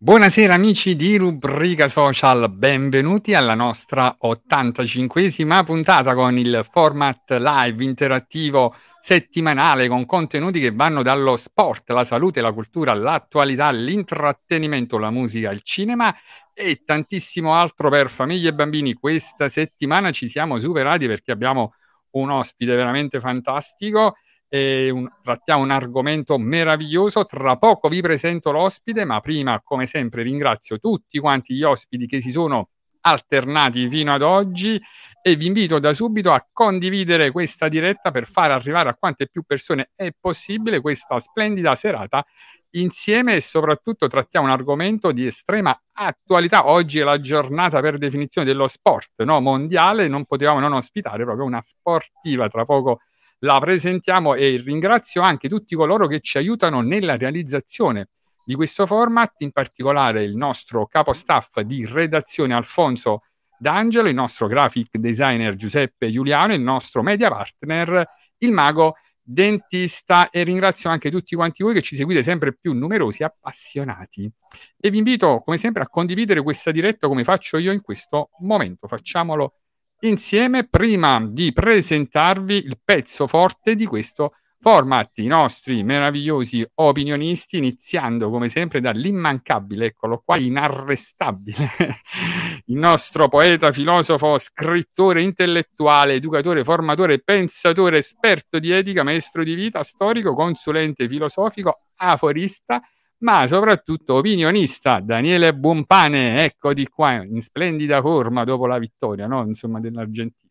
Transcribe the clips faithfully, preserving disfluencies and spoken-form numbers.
Buonasera amici di Rubrica Social, benvenuti alla nostra ottantacinquesima puntata con il format live interattivo settimanale con contenuti che vanno dallo sport, la salute, la cultura, l'attualità, l'intrattenimento, la musica, il cinema e tantissimo altro per famiglie e bambini. Questa settimana ci siamo superati perché abbiamo un ospite veramente fantastico. E un, trattiamo un argomento meraviglioso. Tra poco vi presento l'ospite, ma prima, come sempre, ringrazio tutti quanti gli ospiti che si sono alternati fino ad oggi e vi invito da subito a condividere questa diretta per far arrivare a quante più persone è possibile questa splendida serata insieme. E soprattutto trattiamo un argomento di estrema attualità. Oggi è la giornata per definizione dello sport, no? mondiale, non potevamo non ospitare proprio una sportiva. Tra poco la presentiamo e ringrazio anche tutti coloro che ci aiutano nella realizzazione di questo format, in particolare il nostro capo staff di redazione Alfonso D'Angelo, il nostro graphic designer Giuseppe Giuliano, il nostro media partner, il mago dentista, e ringrazio anche tutti quanti voi che ci seguite sempre più numerosi e appassionati. E vi invito come sempre a condividere questa diretta come faccio io in questo momento, facciamolo insieme. Prima di presentarvi il pezzo forte di questo format, i nostri meravigliosi opinionisti, iniziando come sempre dall'immancabile, eccolo qua, inarrestabile, il nostro poeta, filosofo, scrittore, intellettuale, educatore, formatore, pensatore, esperto di etica, maestro di vita, storico, consulente filosofico, aforista, ma soprattutto opinionista, Daniele Buonpane. Ecco di qua, in splendida forma dopo la vittoria, no? Insomma, dell'Argentina.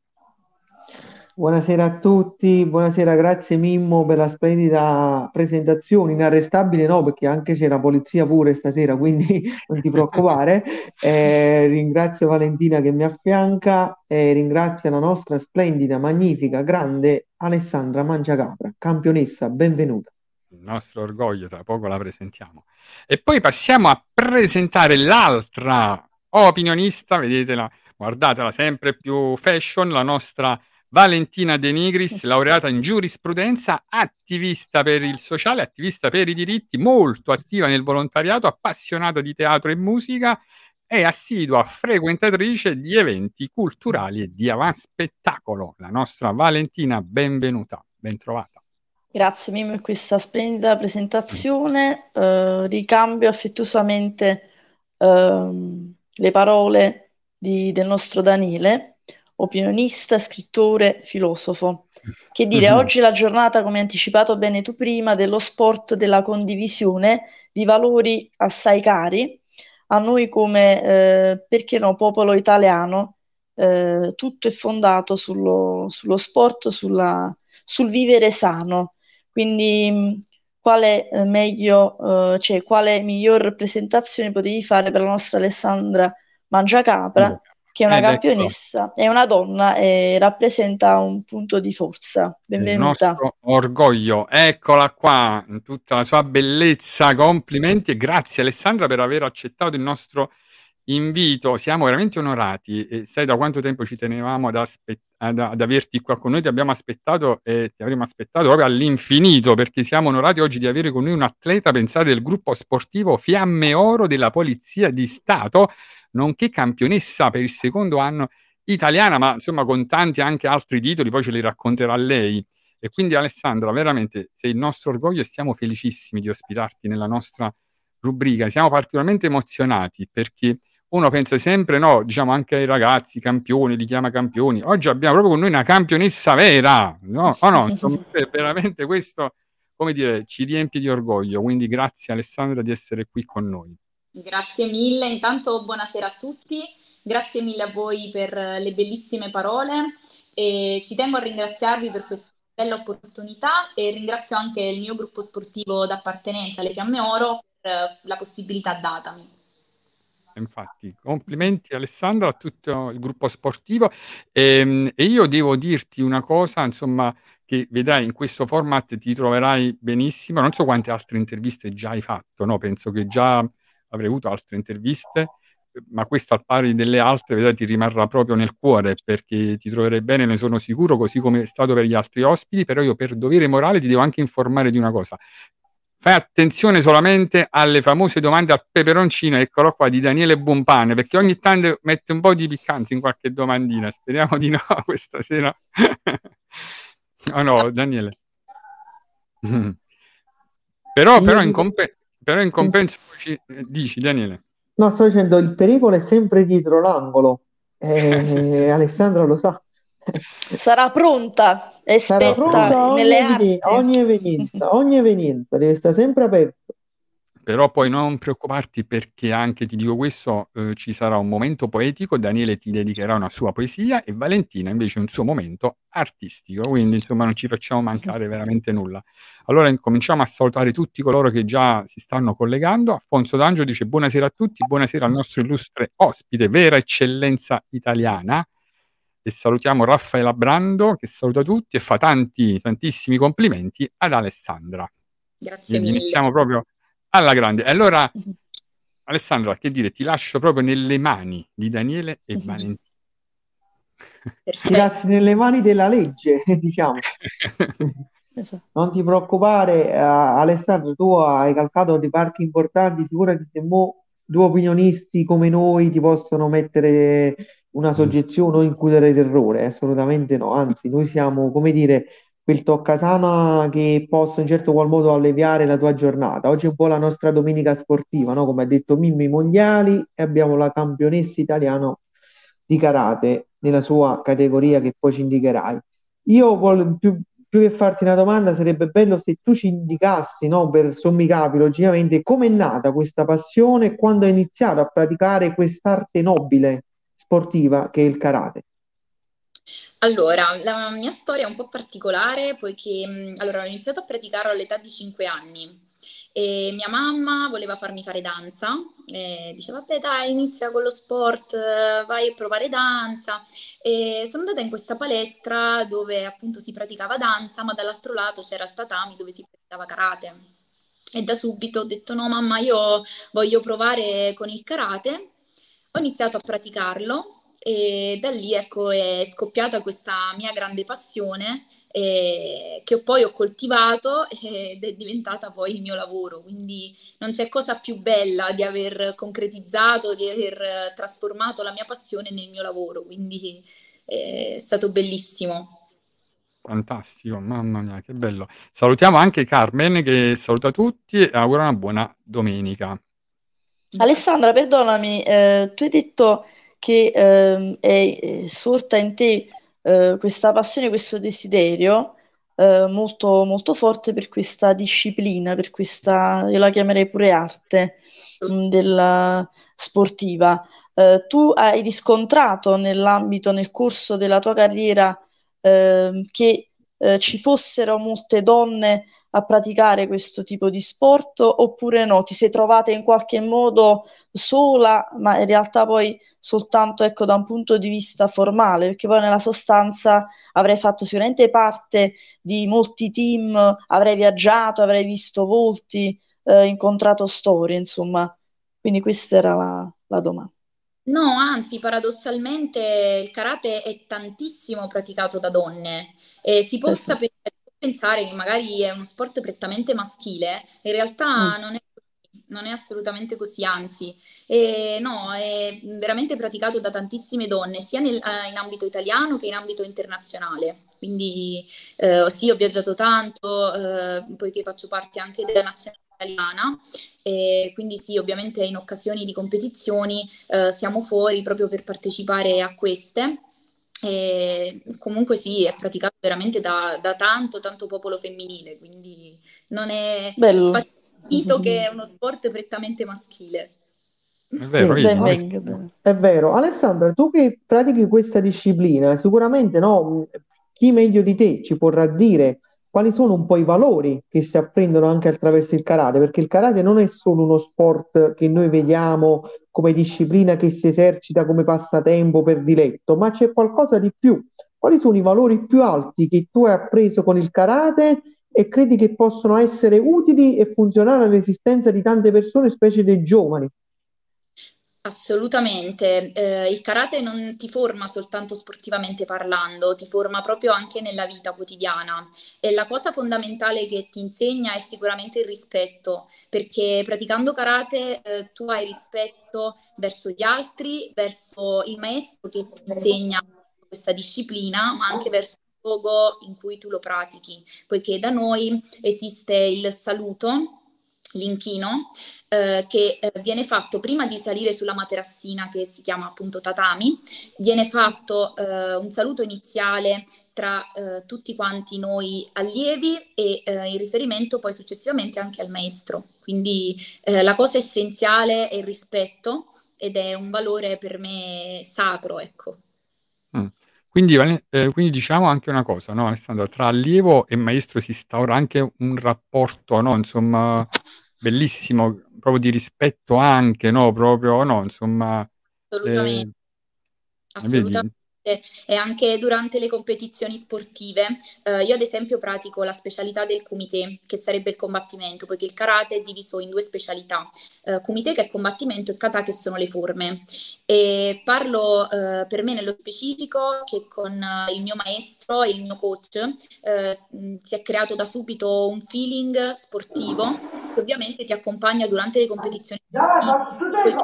Buonasera a tutti, buonasera, grazie Mimmo per la splendida presentazione. Inarrestabile no, perché anche c'è la polizia pure stasera, quindi non ti preoccupare. Eh, ringrazio Valentina che mi affianca e eh, ringrazio la nostra splendida, magnifica, grande Alessandra Mangiacapra, campionessa, benvenuta. Il nostro orgoglio, tra poco la presentiamo. E poi passiamo a presentare l'altra opinionista, vedetela, guardatela, sempre più fashion, la nostra Valentina De Nigris, laureata in giurisprudenza, attivista per il sociale, attivista per i diritti, molto attiva nel volontariato, appassionata di teatro e musica e assidua frequentatrice di eventi culturali e di avanspettacolo. La nostra Valentina, benvenuta, bentrovata. Grazie Mimmo per questa splendida presentazione, eh, ricambio affettuosamente eh, le parole di, del nostro Daniele, opinionista, scrittore, filosofo. Che dire, mm-hmm. Oggi è la giornata, come hai anticipato bene tu prima, dello sport, della condivisione di valori assai cari a noi come, eh, perché no, popolo italiano. Eh, tutto è fondato sullo, sullo sport, sulla, sul vivere sano. Quindi quale meglio, eh, cioè quale miglior presentazione potevi fare per la nostra Alessandra Mangiacapra, mm. che è una Ed campionessa, ecco. È una donna e rappresenta un punto di forza. Benvenuta. Il nostro orgoglio. Eccola qua, in tutta la sua bellezza. Complimenti e grazie Alessandra per aver accettato il nostro invito, siamo veramente onorati e sai da quanto tempo ci tenevamo ad, aspe- ad, ad averti qua con noi, ti abbiamo aspettato e ti avremo aspettato proprio all'infinito perché siamo onorati oggi di avere con noi un atleta, pensate, del gruppo sportivo Fiamme Oro della Polizia di Stato, nonché campionessa per il secondo anno italiana, ma insomma con tanti anche altri titoli, poi ce li racconterà lei. E quindi Alessandra, veramente sei il nostro orgoglio e siamo felicissimi di ospitarti nella nostra rubrica, siamo particolarmente emozionati perché uno pensa sempre, no, diciamo anche ai ragazzi, campioni, li chiama campioni. Oggi abbiamo proprio con noi una campionessa vera, no? Oh no, insomma, veramente questo, come dire, ci riempie di orgoglio. Quindi grazie Alessandra di essere qui con noi. Grazie mille, intanto buonasera a tutti, grazie mille a voi per le bellissime parole e ci tengo a ringraziarvi per questa bella opportunità e ringrazio anche il mio gruppo sportivo d'appartenenza, le Fiamme Oro, per la possibilità datami. Infatti, complimenti Alessandra, a tutto il gruppo sportivo e, e io devo dirti una cosa, insomma, che vedrai in questo format ti troverai benissimo, non so quante altre interviste già hai fatto, no? Penso che già avrei avuto altre interviste, ma questa al pari delle altre vedrai ti rimarrà proprio nel cuore perché ti troverai bene, ne sono sicuro, così come è stato per gli altri ospiti, però io per dovere morale ti devo anche informare di una cosa. Fai attenzione solamente alle famose domande al peperoncino, eccolo qua, di Daniele Buonpane, perché ogni tanto mette un po' di piccante in qualche domandina. Speriamo di no questa sera. Oh no, Daniele. Però, però, in, compe- però in compenso ci... dici, Daniele. No, sto dicendo, il pericolo è sempre dietro l'angolo. Eh, Alessandra lo sa. Sarà pronta e Sarà pronta nelle arti. Ogni evenienza, ogni evenienza deve stare sempre aperto. Però poi non preoccuparti perché anche, ti dico questo, eh, ci sarà un momento poetico, Daniele ti dedicherà una sua poesia e Valentina invece un suo momento artistico, quindi insomma non ci facciamo mancare veramente nulla. Allora cominciamo a salutare tutti coloro che già si stanno collegando. Alfonso D'Angelo dice buonasera a tutti, buonasera al nostro illustre ospite, vera eccellenza italiana. E salutiamo Raffaella Brando che saluta tutti e fa tanti, tantissimi complimenti ad Alessandra. Grazie mille. Iniziamo proprio alla grande. Allora, Alessandra, che dire, ti lascio proprio nelle mani di Daniele e Valentina. Ti lascio nelle mani della legge, diciamo. Non ti preoccupare, uh, Alessandra, tu hai calcato dei parchi importanti, figurati se mo due opinionisti come noi ti possono mettere una soggezione o includere terrore, assolutamente no, anzi noi siamo, come dire, quel toccasana che possa in certo qual modo alleviare la tua giornata. Oggi è un po' la nostra domenica sportiva, no? Come ha detto Mimmi, i mondiali, e abbiamo la campionessa italiana di karate nella sua categoria che poi ci indicherai. Io vol- più, più che farti una domanda, sarebbe bello se tu ci indicassi, no? Per sommi capi, logicamente, come è nata questa passione, quando hai iniziato a praticare quest'arte nobile sportiva che è il karate. Allora, la mia storia è un po' particolare poiché allora, ho iniziato a praticarlo all'età di cinque anni e mia mamma voleva farmi fare danza, e diceva vabbè dai inizia con lo sport, vai a provare danza, e sono andata in questa palestra dove appunto si praticava danza ma dall'altro lato c'era il tatami dove si praticava karate e da subito ho detto no mamma io voglio provare con il karate. Ho iniziato a praticarlo e da lì ecco, è scoppiata questa mia grande passione eh, che poi ho coltivato ed è diventata poi il mio lavoro, quindi non c'è cosa più bella di aver concretizzato, di aver trasformato la mia passione nel mio lavoro, quindi eh, è stato bellissimo. Fantastico, mamma mia, che bello. Salutiamo anche Carmen che saluta tutti e augura una buona domenica. Alessandra, perdonami, eh, tu hai detto che eh, è sorta in te eh, questa passione, questo desiderio eh, molto, molto forte per questa disciplina, per questa, io la chiamerei pure arte, mh, della sportiva. Eh, tu hai riscontrato nell'ambito, nel corso della tua carriera, eh, che eh, ci fossero molte donne a praticare questo tipo di sport, oppure no? Ti sei trovata in qualche modo sola, ma in realtà poi soltanto, ecco, da un punto di vista formale, perché poi nella sostanza avrei fatto sicuramente parte di molti team, avrei viaggiato, avrei visto volti, eh, incontrato storie, insomma. Quindi questa era la, la domanda. No, anzi, paradossalmente il karate è tantissimo praticato da donne. Eh, si può esatto. sapere, pensare che magari è uno sport prettamente maschile, in realtà mm. non è così, non è assolutamente così, anzi, eh, no, è veramente praticato da tantissime donne, sia nel, eh, in ambito italiano che in ambito internazionale. Quindi eh, sì, ho viaggiato tanto, eh, poiché faccio parte anche della nazionale italiana, e quindi sì, ovviamente in occasioni di competizioni eh, siamo fuori proprio per partecipare a queste. E comunque sì, è praticato veramente da, da tanto tanto popolo femminile, quindi non è spazio che è uno sport prettamente maschile. È vero, eh, ben, ben, ben. È vero. Alessandra, tu che pratichi questa disciplina, sicuramente no, chi meglio di te ci potrà dire quali sono un po' i valori che si apprendono anche attraverso il karate, perché il karate non è solo uno sport che noi vediamo come disciplina che si esercita come passatempo per diletto, ma c'è qualcosa di più. Quali sono i valori più alti che tu hai appreso con il karate e credi che possono essere utili e funzionare all'esistenza di tante persone, specie dei giovani? Assolutamente, eh, il karate non ti forma soltanto sportivamente parlando, ti forma proprio anche nella vita quotidiana, e la cosa fondamentale che ti insegna è sicuramente il rispetto, perché praticando karate eh, tu hai rispetto verso gli altri, verso il maestro che ti insegna questa disciplina, ma anche verso il luogo in cui tu lo pratichi, poiché da noi esiste il saluto, l'inchino, eh, che eh, viene fatto prima di salire sulla materassina, che si chiama appunto tatami, viene fatto eh, un saluto iniziale tra eh, tutti quanti noi allievi e eh, in riferimento poi successivamente anche al maestro. Quindi eh, la cosa essenziale è il rispetto, ed è un valore per me sacro, ecco. Mm. Quindi, eh, quindi diciamo anche una cosa, no, Alessandra? Tra allievo e maestro si instaura anche un rapporto, no? Insomma, bellissimo, proprio di rispetto anche, no? Proprio, no? Insomma... Assolutamente. Eh, Assolutamente. E anche durante le competizioni sportive, eh, io ad esempio pratico la specialità del kumite, che sarebbe il combattimento, poiché il karate è diviso in due specialità, eh, kumite che è combattimento e kata che sono le forme, e parlo eh, per me nello specifico che con eh, il mio maestro e il mio coach eh, si è creato da subito un feeling sportivo che ovviamente ti accompagna durante le competizioni sportive,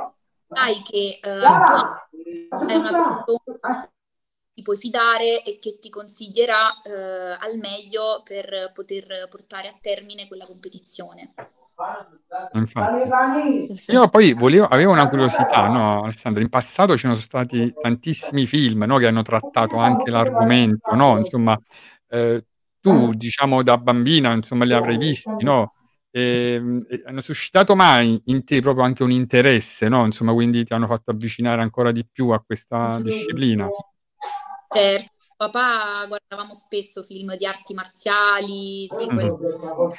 sai che eh, tu hai una persona ti puoi fidare e che ti consiglierà eh, al meglio per poter portare a termine quella competizione. Infatti. Io poi volevo, avevo una curiosità, no, Alessandra? In passato ci sono stati tantissimi film, no, che hanno trattato anche l'argomento, no? Insomma, eh, tu, diciamo, da bambina, insomma, li avrai visti, no? E, e hanno suscitato mai in te proprio anche un interesse, no? Insomma, quindi ti hanno fatto avvicinare ancora di più a questa disciplina. Certo, papà guardavamo spesso film di arti marziali, sì, quello è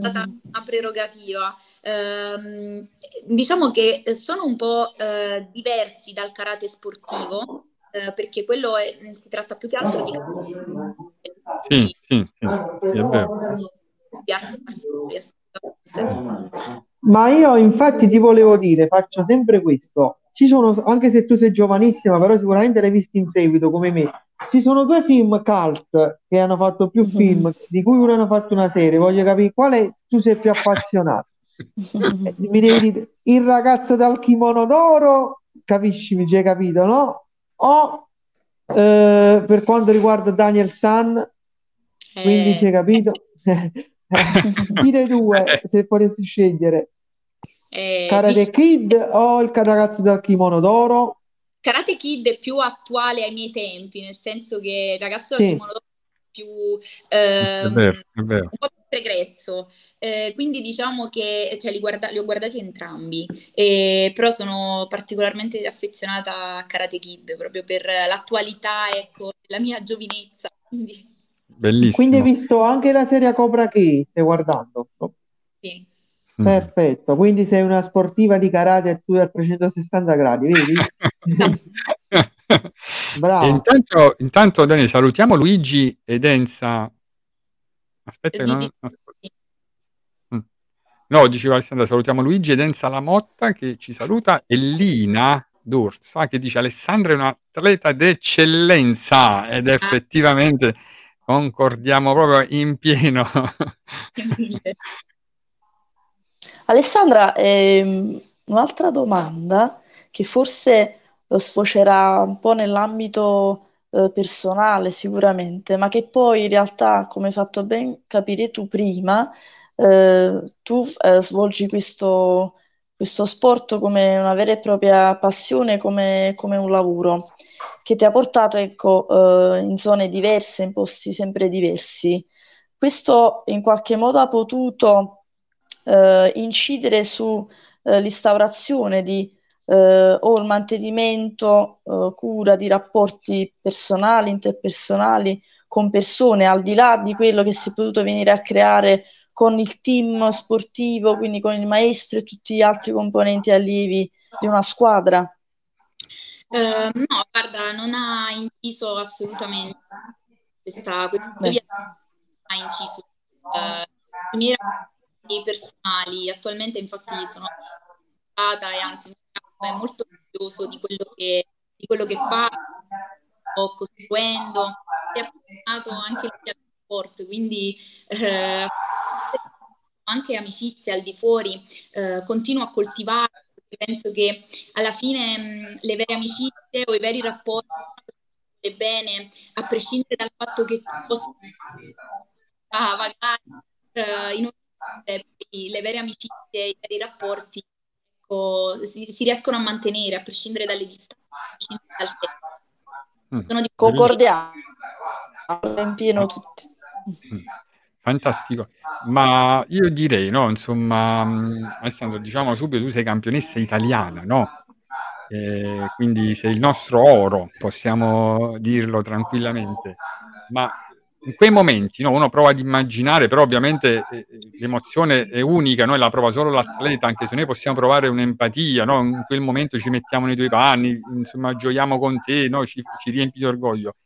stata una prerogativa. Ehm, diciamo che sono un po' eh, diversi dal karate sportivo, eh, perché quello è, si tratta più che altro di sì, sì, sì, è vero. Di arti marziali, assolutamente. Ma io infatti ti volevo dire, faccio sempre questo. Ci sono, anche se tu sei giovanissima, però sicuramente l'hai visto in seguito come me, ci sono due film cult che hanno fatto più film, di cui uno hanno fatto una serie. Voglio capire quale tu sei più appassionato. Mi devi dire Il Ragazzo dal Kimono d'Oro, capisci, mi ci hai capito, no? O eh, per quanto riguarda Daniel San, quindi ci hai capito. Chi dei due, se potessi scegliere? Eh, Karate Kid o Il Ragazzo dal Kimono d'Oro? Karate Kid è più attuale ai miei tempi, nel senso che Il Ragazzo dal sì. Kimono d'Oro è più ehm, è vero, è vero. un po' più pregresso, eh, quindi diciamo che cioè, li, guarda- li ho guardati entrambi, eh, però sono particolarmente affezionata a Karate Kid proprio per l'attualità, ecco, della mia giovinezza, quindi Bellissimo. Quindi hai visto anche la serie Cobra Kai, stai guardando? Sì. Mm. Perfetto, quindi sei una sportiva di karate a, tu a trecentosessanta gradi, vedi? Bravo. E intanto, intanto Dani, salutiamo Luigi e Denza. Aspetta, no, no, no, diceva Alessandra, salutiamo Luigi e Denza La Motta che ci saluta, e Lina Dorsa che dice: Alessandra è un atleta d'eccellenza, ed effettivamente concordiamo proprio in pieno. Alessandra, ehm, un'altra domanda che forse sfocerà un po' nell'ambito eh, personale sicuramente, ma che poi in realtà, come hai fatto ben capire tu prima, eh, tu eh, svolgi questo, questo sport come una vera e propria passione, come, come un lavoro, che ti ha portato, ecco, eh, in zone diverse, in posti sempre diversi. Questo in qualche modo ha potuto eh, incidere sull'instaurazione eh, di Uh, o il mantenimento, uh, cura di rapporti personali, interpersonali con persone, al di là di quello che si è potuto venire a creare con il team sportivo, quindi con il maestro e tutti gli altri componenti allievi di una squadra? Uh, no, guarda, non ha inciso assolutamente questa questa non ha inciso uh, i miei rapporti personali. Attualmente infatti sono stata, e anzi è molto curioso di quello che, di quello che fa, sto costruendo, si è appassionato anche al sport, quindi eh, anche amicizie al di fuori, eh, continuo a coltivare, perché penso che alla fine mh, le vere amicizie o i veri rapporti vanno bene, a prescindere dal fatto che tu possa ah, vagare eh, in un... le vere amicizie, i veri rapporti Si, si riescono a mantenere a prescindere dalle distanze, dal tempo. Mm. Sono di... Concordiamo in pieno tutti. Fantastico. Ma io direi, no, insomma, Alessandro, diciamo subito, tu sei campionessa italiana, no? Eh, quindi sei il nostro oro, possiamo dirlo tranquillamente. Ma in quei momenti, no, uno prova ad immaginare, però ovviamente eh, l'emozione è unica, noi la prova solo l'atleta, anche se noi possiamo provare un'empatia, no? In quel momento ci mettiamo nei tuoi panni, insomma, gioiamo con te, no? ci, ci riempi di orgoglio.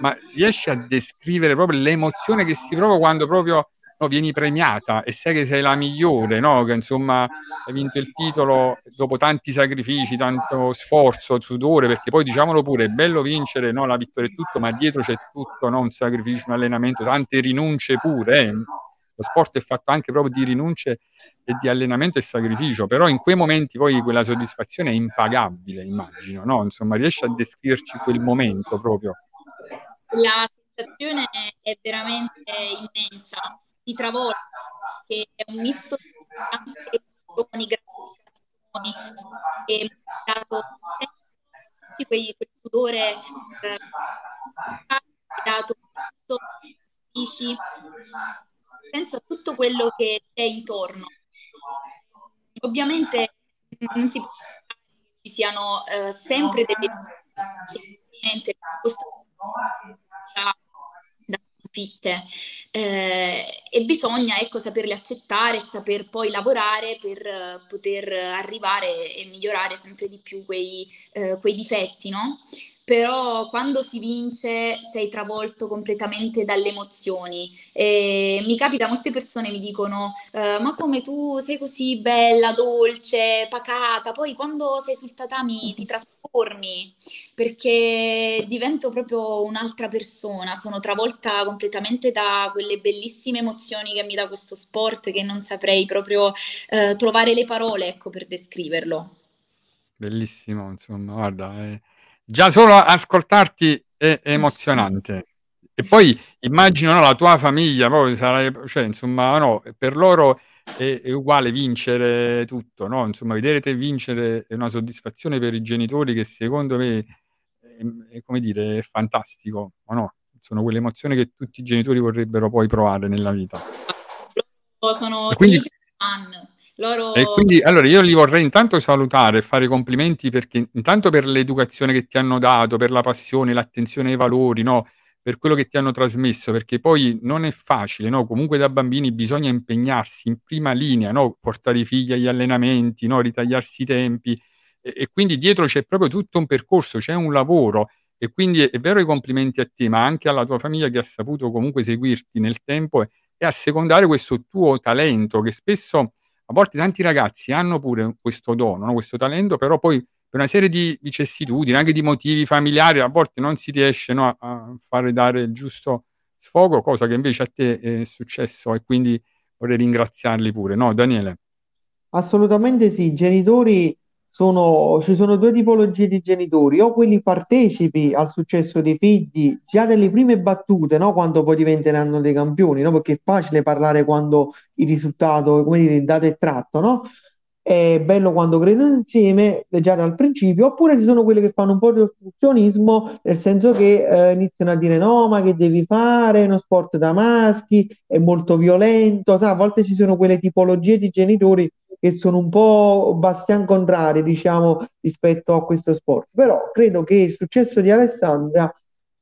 Ma riesci a descrivere proprio l'emozione che si prova quando proprio, no, vieni premiata e sai che sei la migliore, no? Che insomma hai vinto il titolo dopo tanti sacrifici, tanto sforzo, sudore, perché poi diciamolo pure, è bello vincere, no? La vittoria è tutto, ma dietro c'è tutto, no? Un sacrificio, un allenamento, tante rinunce pure, eh? Lo sport è fatto anche proprio di rinunce e di allenamento e sacrificio, però in quei momenti poi quella soddisfazione è impagabile, immagino, no? Insomma, riesci a descriverci quel momento proprio? La sensazione è veramente immensa, ti travolge, che è un misto di emozioni, gratificazioni, che mi ha dato tutti quei, quel sudore, eh, dato tutto, dici, penso a tutto quello che c'è intorno. Ovviamente non si può dire che ci siano eh, sempre delle gente da, da fitte. Eh, e bisogna, ecco, saperle accettare e saper poi lavorare per uh, poter arrivare e migliorare sempre di più quei, uh, quei difetti, no? Però quando si vince sei travolto completamente dalle emozioni, e mi capita, molte persone mi dicono eh, ma come tu sei così bella, dolce, pacata, poi quando sei sul tatami ti trasformi, perché divento proprio un'altra persona, sono travolta completamente da quelle bellissime emozioni che mi dà questo sport, che non saprei proprio eh, trovare le parole, ecco, per descriverlo. Bellissimo, insomma, guarda, eh. Già solo ascoltarti è emozionante, e poi immagino, no, la tua famiglia proprio sarai, cioè, insomma, no, per loro è, è uguale vincere tutto, no? Insomma, vedere te vincere è una soddisfazione per i genitori che secondo me è, è, come dire, è fantastico, ma no? Sono quelle emozioni che tutti i genitori vorrebbero poi provare nella vita. Sono quindi... Loro... E quindi, allora, io li vorrei intanto salutare e fare complimenti, perché intanto per l'educazione che ti hanno dato, per la passione, l'attenzione ai valori, no? per quello che ti hanno trasmesso, perché poi non è facile, no? Comunque da bambini bisogna impegnarsi in prima linea, no? Portare i figli agli allenamenti, no? Ritagliarsi i tempi, e, e quindi dietro c'è proprio tutto un percorso, c'è un lavoro, e quindi è vero, i complimenti a te, ma anche alla tua famiglia che ha saputo comunque seguirti nel tempo e, e assecondare questo tuo talento, che spesso, a volte tanti ragazzi hanno pure questo dono, no? Questo talento, però poi per una serie di vicissitudini, anche di motivi familiari, a volte non si riesce, no, a fare dare il giusto sfogo, cosa che invece a te è successo, e quindi vorrei ringraziarli pure, no Daniele? Assolutamente sì, i genitori sono, ci sono due tipologie di genitori, o quelli partecipi al successo dei figli, già dalle prime battute, no? Quando poi diventeranno dei campioni, no? Perché è facile parlare quando il risultato, come dire, il dato è tratto, no? È bello quando credono insieme già dal principio, oppure ci sono quelli che fanno un po' di ostruzionismo, nel senso che eh, iniziano a dire no, ma che devi fare, è uno sport da maschi, è molto violento, sa, a volte ci sono quelle tipologie di genitori che sono un po' bastian contrari, diciamo, rispetto a questo sport. Però credo che il successo di Alessandra,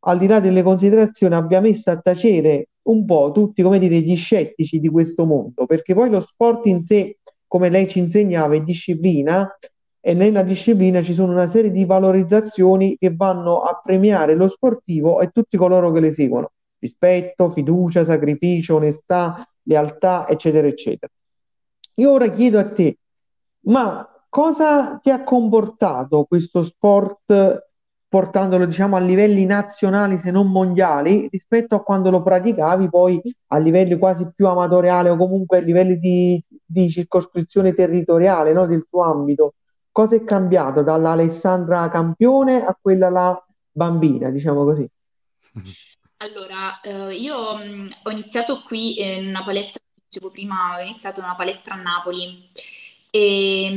al di là delle considerazioni, abbia messo a tacere un po' tutti, come dire, gli scettici di questo mondo, perché poi lo sport in sé, come lei ci insegnava, è disciplina, e nella disciplina ci sono una serie di valorizzazioni che vanno a premiare lo sportivo e tutti coloro che le seguono: rispetto, fiducia, sacrificio, onestà, lealtà, eccetera, eccetera. Io ora chiedo a te, ma cosa ti ha comportato questo sport, portandolo, diciamo, a livelli nazionali se non mondiali, rispetto a quando lo praticavi poi a livelli quasi più amatoriale, o comunque a livelli di, di circoscrizione territoriale, no, del tuo ambito? Cosa è cambiato dall'Alessandra campione a quella la bambina, diciamo così? Allora, eh, io mh, ho iniziato qui in una palestra, dicevo prima, ho iniziato in una palestra a Napoli. E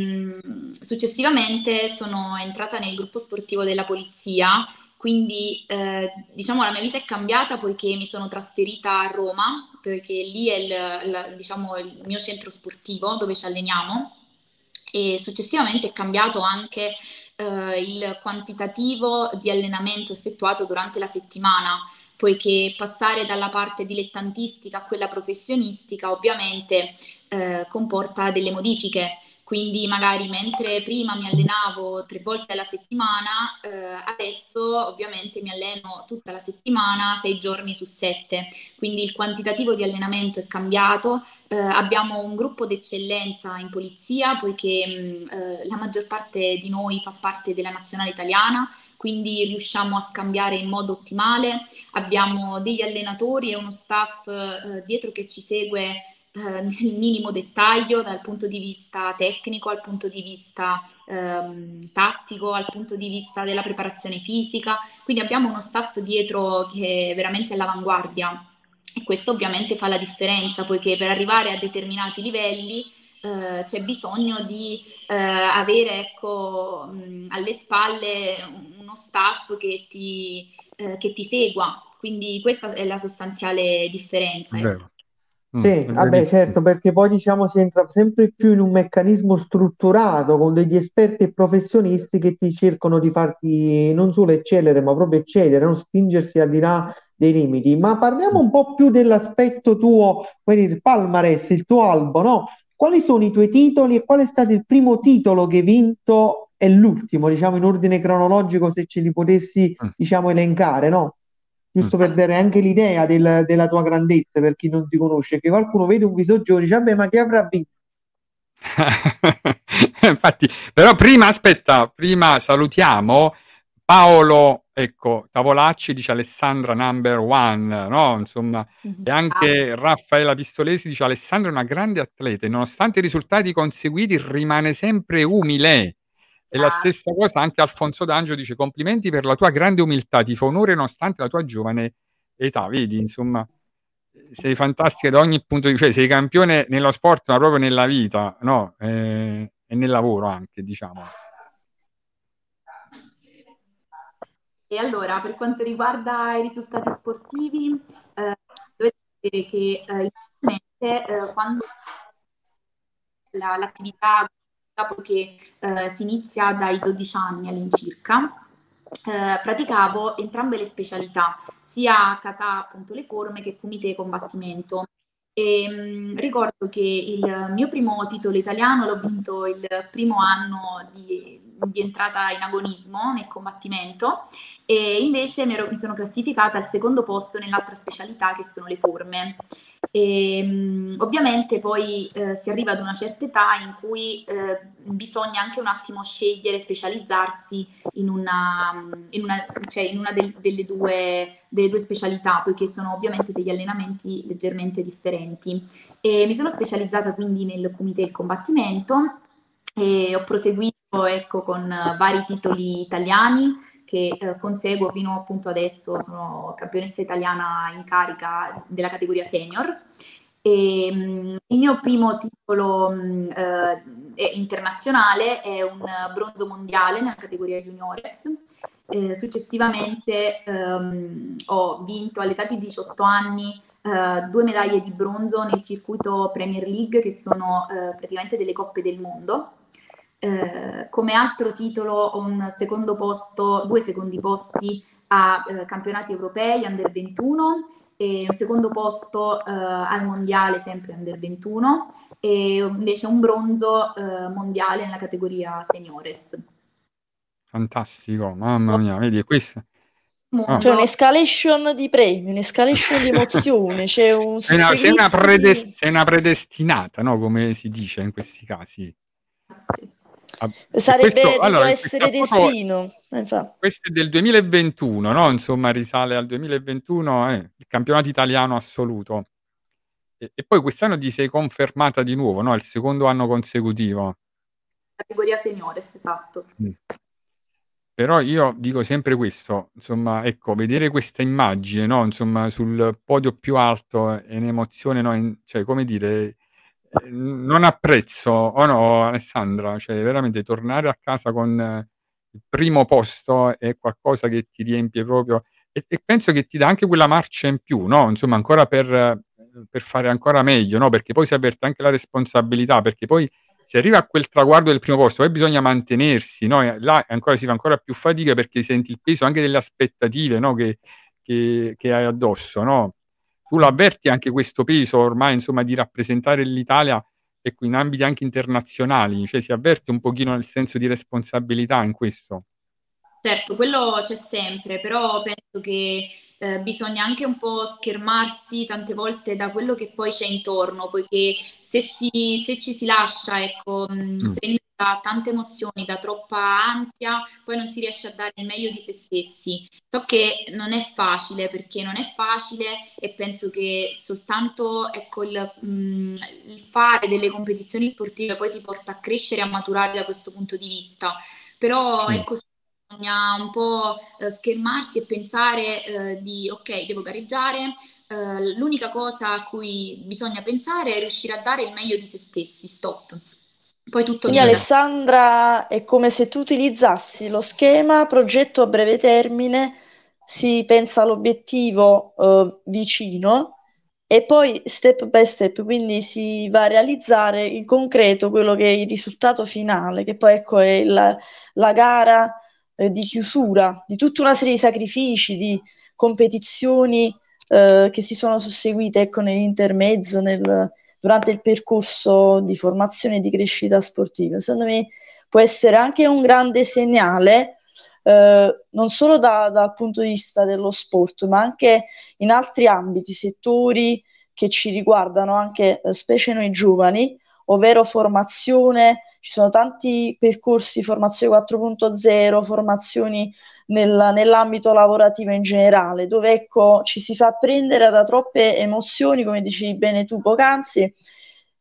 successivamente sono entrata nel gruppo sportivo della polizia, quindi eh, diciamo la mia vita è cambiata, poiché mi sono trasferita a Roma, perché lì è il, la, diciamo, il mio centro sportivo dove ci alleniamo, e successivamente è cambiato anche eh, il quantitativo di allenamento effettuato durante la settimana, poiché passare dalla parte dilettantistica a quella professionistica ovviamente eh, comporta delle modifiche. Quindi magari mentre prima mi allenavo tre volte alla settimana, eh, adesso ovviamente mi alleno tutta la settimana, sei giorni su sette. Quindi il quantitativo di allenamento è cambiato. Eh, abbiamo un gruppo d'eccellenza in polizia, poiché mh, eh, la maggior parte di noi fa parte della nazionale italiana, quindi riusciamo a scambiare in modo ottimale. Abbiamo degli allenatori e uno staff eh, dietro che ci segue nel minimo dettaglio, dal punto di vista tecnico, al punto di vista ehm, tattico, al punto di vista della preparazione fisica. Quindi abbiamo uno staff dietro che è veramente all'avanguardia, e questo ovviamente fa la differenza, poiché per arrivare a determinati livelli eh, c'è bisogno di eh, avere, ecco, mh, alle spalle uno staff che ti, eh, che ti segua. Quindi questa è la sostanziale differenza. Ecco. Mm, sì, vabbè, certo, perché poi, diciamo, si entra sempre più in un meccanismo strutturato con degli esperti e professionisti che ti cercano di farti non solo eccellere, ma proprio eccellere, non spingersi al di là dei limiti. Ma parliamo un po' più dell'aspetto tuo, quindi il palmarès, il tuo albo, no? Quali sono i tuoi titoli e qual è stato il primo titolo che hai vinto e l'ultimo, diciamo, in ordine cronologico, se ce li potessi, mm. diciamo, elencare, no? Giusto per dare anche l'idea del, della tua grandezza, per chi non ti conosce, che qualcuno vede un viso giovane e dice: vabbè, ma chi avrà vinto? Infatti, però prima, aspetta, prima salutiamo Paolo, ecco, Tavolacci dice Alessandra number one, no? Insomma, e anche Raffaella Pistolesi dice: Alessandra è una grande atleta e nonostante i risultati conseguiti rimane sempre umile. E la stessa cosa anche Alfonso D'Angelo dice: complimenti per la tua grande umiltà, ti fa onore nonostante la tua giovane età. Vedi, insomma, sei fantastica da ogni punto di vista, cioè sei campione nello sport, ma proprio nella vita, no? Eh, e nel lavoro anche, diciamo. E allora, per quanto riguarda i risultati sportivi, eh, dovete sapere che eh, eh, quando la, l'attività, dopo che eh, si inizia dai dodici anni all'incirca, eh, praticavo entrambe le specialità, sia kata, appunto le forme, che kumite combattimento. E, mh, ricordo che il mio primo titolo italiano l'ho vinto il primo anno di, di entrata in agonismo nel combattimento, e invece mi, ero, mi sono classificata al secondo posto nell'altra specialità, che sono le forme. E, mh, ovviamente poi eh, si arriva ad una certa età in cui eh, bisogna anche un attimo scegliere, specializzarsi in una, in una, cioè in una del, delle due delle due specialità, poiché sono ovviamente degli allenamenti leggermente differenti. E mi sono specializzata quindi nel kumite e il combattimento, e ho proseguito, ecco, con vari titoli italiani che eh, conseguo fino appunto adesso. Sono campionessa italiana in carica della categoria senior. E, mh, il mio primo titolo mh, eh, internazionale è un bronzo mondiale nella categoria juniores. Eh, successivamente ehm, ho vinto all'età di diciotto anni eh, due medaglie di bronzo nel circuito Premier League, che sono eh, praticamente delle coppe del mondo. Eh, come altro titolo ho un secondo posto, due secondi posti a eh, campionati europei under ventuno, e un secondo posto eh, al mondiale sempre under ventuno, e invece un bronzo eh, mondiale nella categoria seniores. Fantastico, mamma mia, vedi, questo... Oh. C'è un'escalation di premi, un'escalation di emozione, c'è un... Sei una, sei una, predest- sei una predestinata, no? Come si dice in questi casi. Sì. Ah, sarebbe questo, allora, essere destino. Foto, questo è del duemilaventuno, no? Insomma, risale al duemilaventuno, eh, il campionato italiano assoluto. E, e poi quest'anno ti sei confermata di nuovo, no? Il secondo anno consecutivo. Categoria seniores, esatto. Mm. Però io dico sempre questo, insomma, ecco, vedere questa immagine, no? Insomma, sul podio più alto è un'emozione, no? In, cioè, come dire, non apprezzo, o no, Alessandra? Cioè, veramente tornare a casa con il primo posto è qualcosa che ti riempie proprio, e, e penso che ti dà anche quella marcia in più, no? Insomma, ancora per, per fare ancora meglio, no? Perché poi si avverte anche la responsabilità, perché poi si arriva a quel traguardo del primo posto, poi bisogna mantenersi, no? Là ancora si fa ancora più fatica, perché senti il peso anche delle aspettative, no? che, che, che hai addosso, no? Tu lo avverti anche questo peso ormai, insomma, di rappresentare l'Italia, ecco, in ambiti anche internazionali, cioè si avverte un pochino nel senso di responsabilità in questo. Certo, quello c'è sempre, però penso che Eh, bisogna anche un po' schermarsi tante volte da quello che poi c'è intorno, poiché se, si, se ci si lascia, ecco, mm. prendere da tante emozioni, da troppa ansia, poi non si riesce a dare il meglio di se stessi. So che non è facile, perché non è facile, e penso che soltanto, ecco, il, mh, il fare delle competizioni sportive poi ti porta a crescere e a maturare da questo punto di vista. Però sì, ecco, bisogna un po' schermarsi e pensare eh, di ok, devo gareggiare, eh, l'unica cosa a cui bisogna pensare è riuscire a dare il meglio di se stessi, stop. Poi tutto. Quindi, Alessandra, è come se tu utilizzassi lo schema progetto a breve termine, si pensa all'obiettivo eh, vicino e poi step by step, quindi si va a realizzare in concreto quello che è il risultato finale, che poi, ecco, è la, la gara di chiusura, di tutta una serie di sacrifici, di competizioni eh, che si sono susseguite, ecco, nell'intermezzo, nel, durante il percorso di formazione e di crescita sportiva. Secondo me può essere anche un grande segnale, eh, non solo da, dal punto di vista dello sport, ma anche in altri ambiti, settori che ci riguardano anche, eh, specie noi giovani, ovvero formazione. Ci sono tanti percorsi, formazione quattro punto zero, formazioni nel, nell'ambito lavorativo in generale, dove, ecco, ci si fa prendere da troppe emozioni, come dicevi bene tu poc'anzi,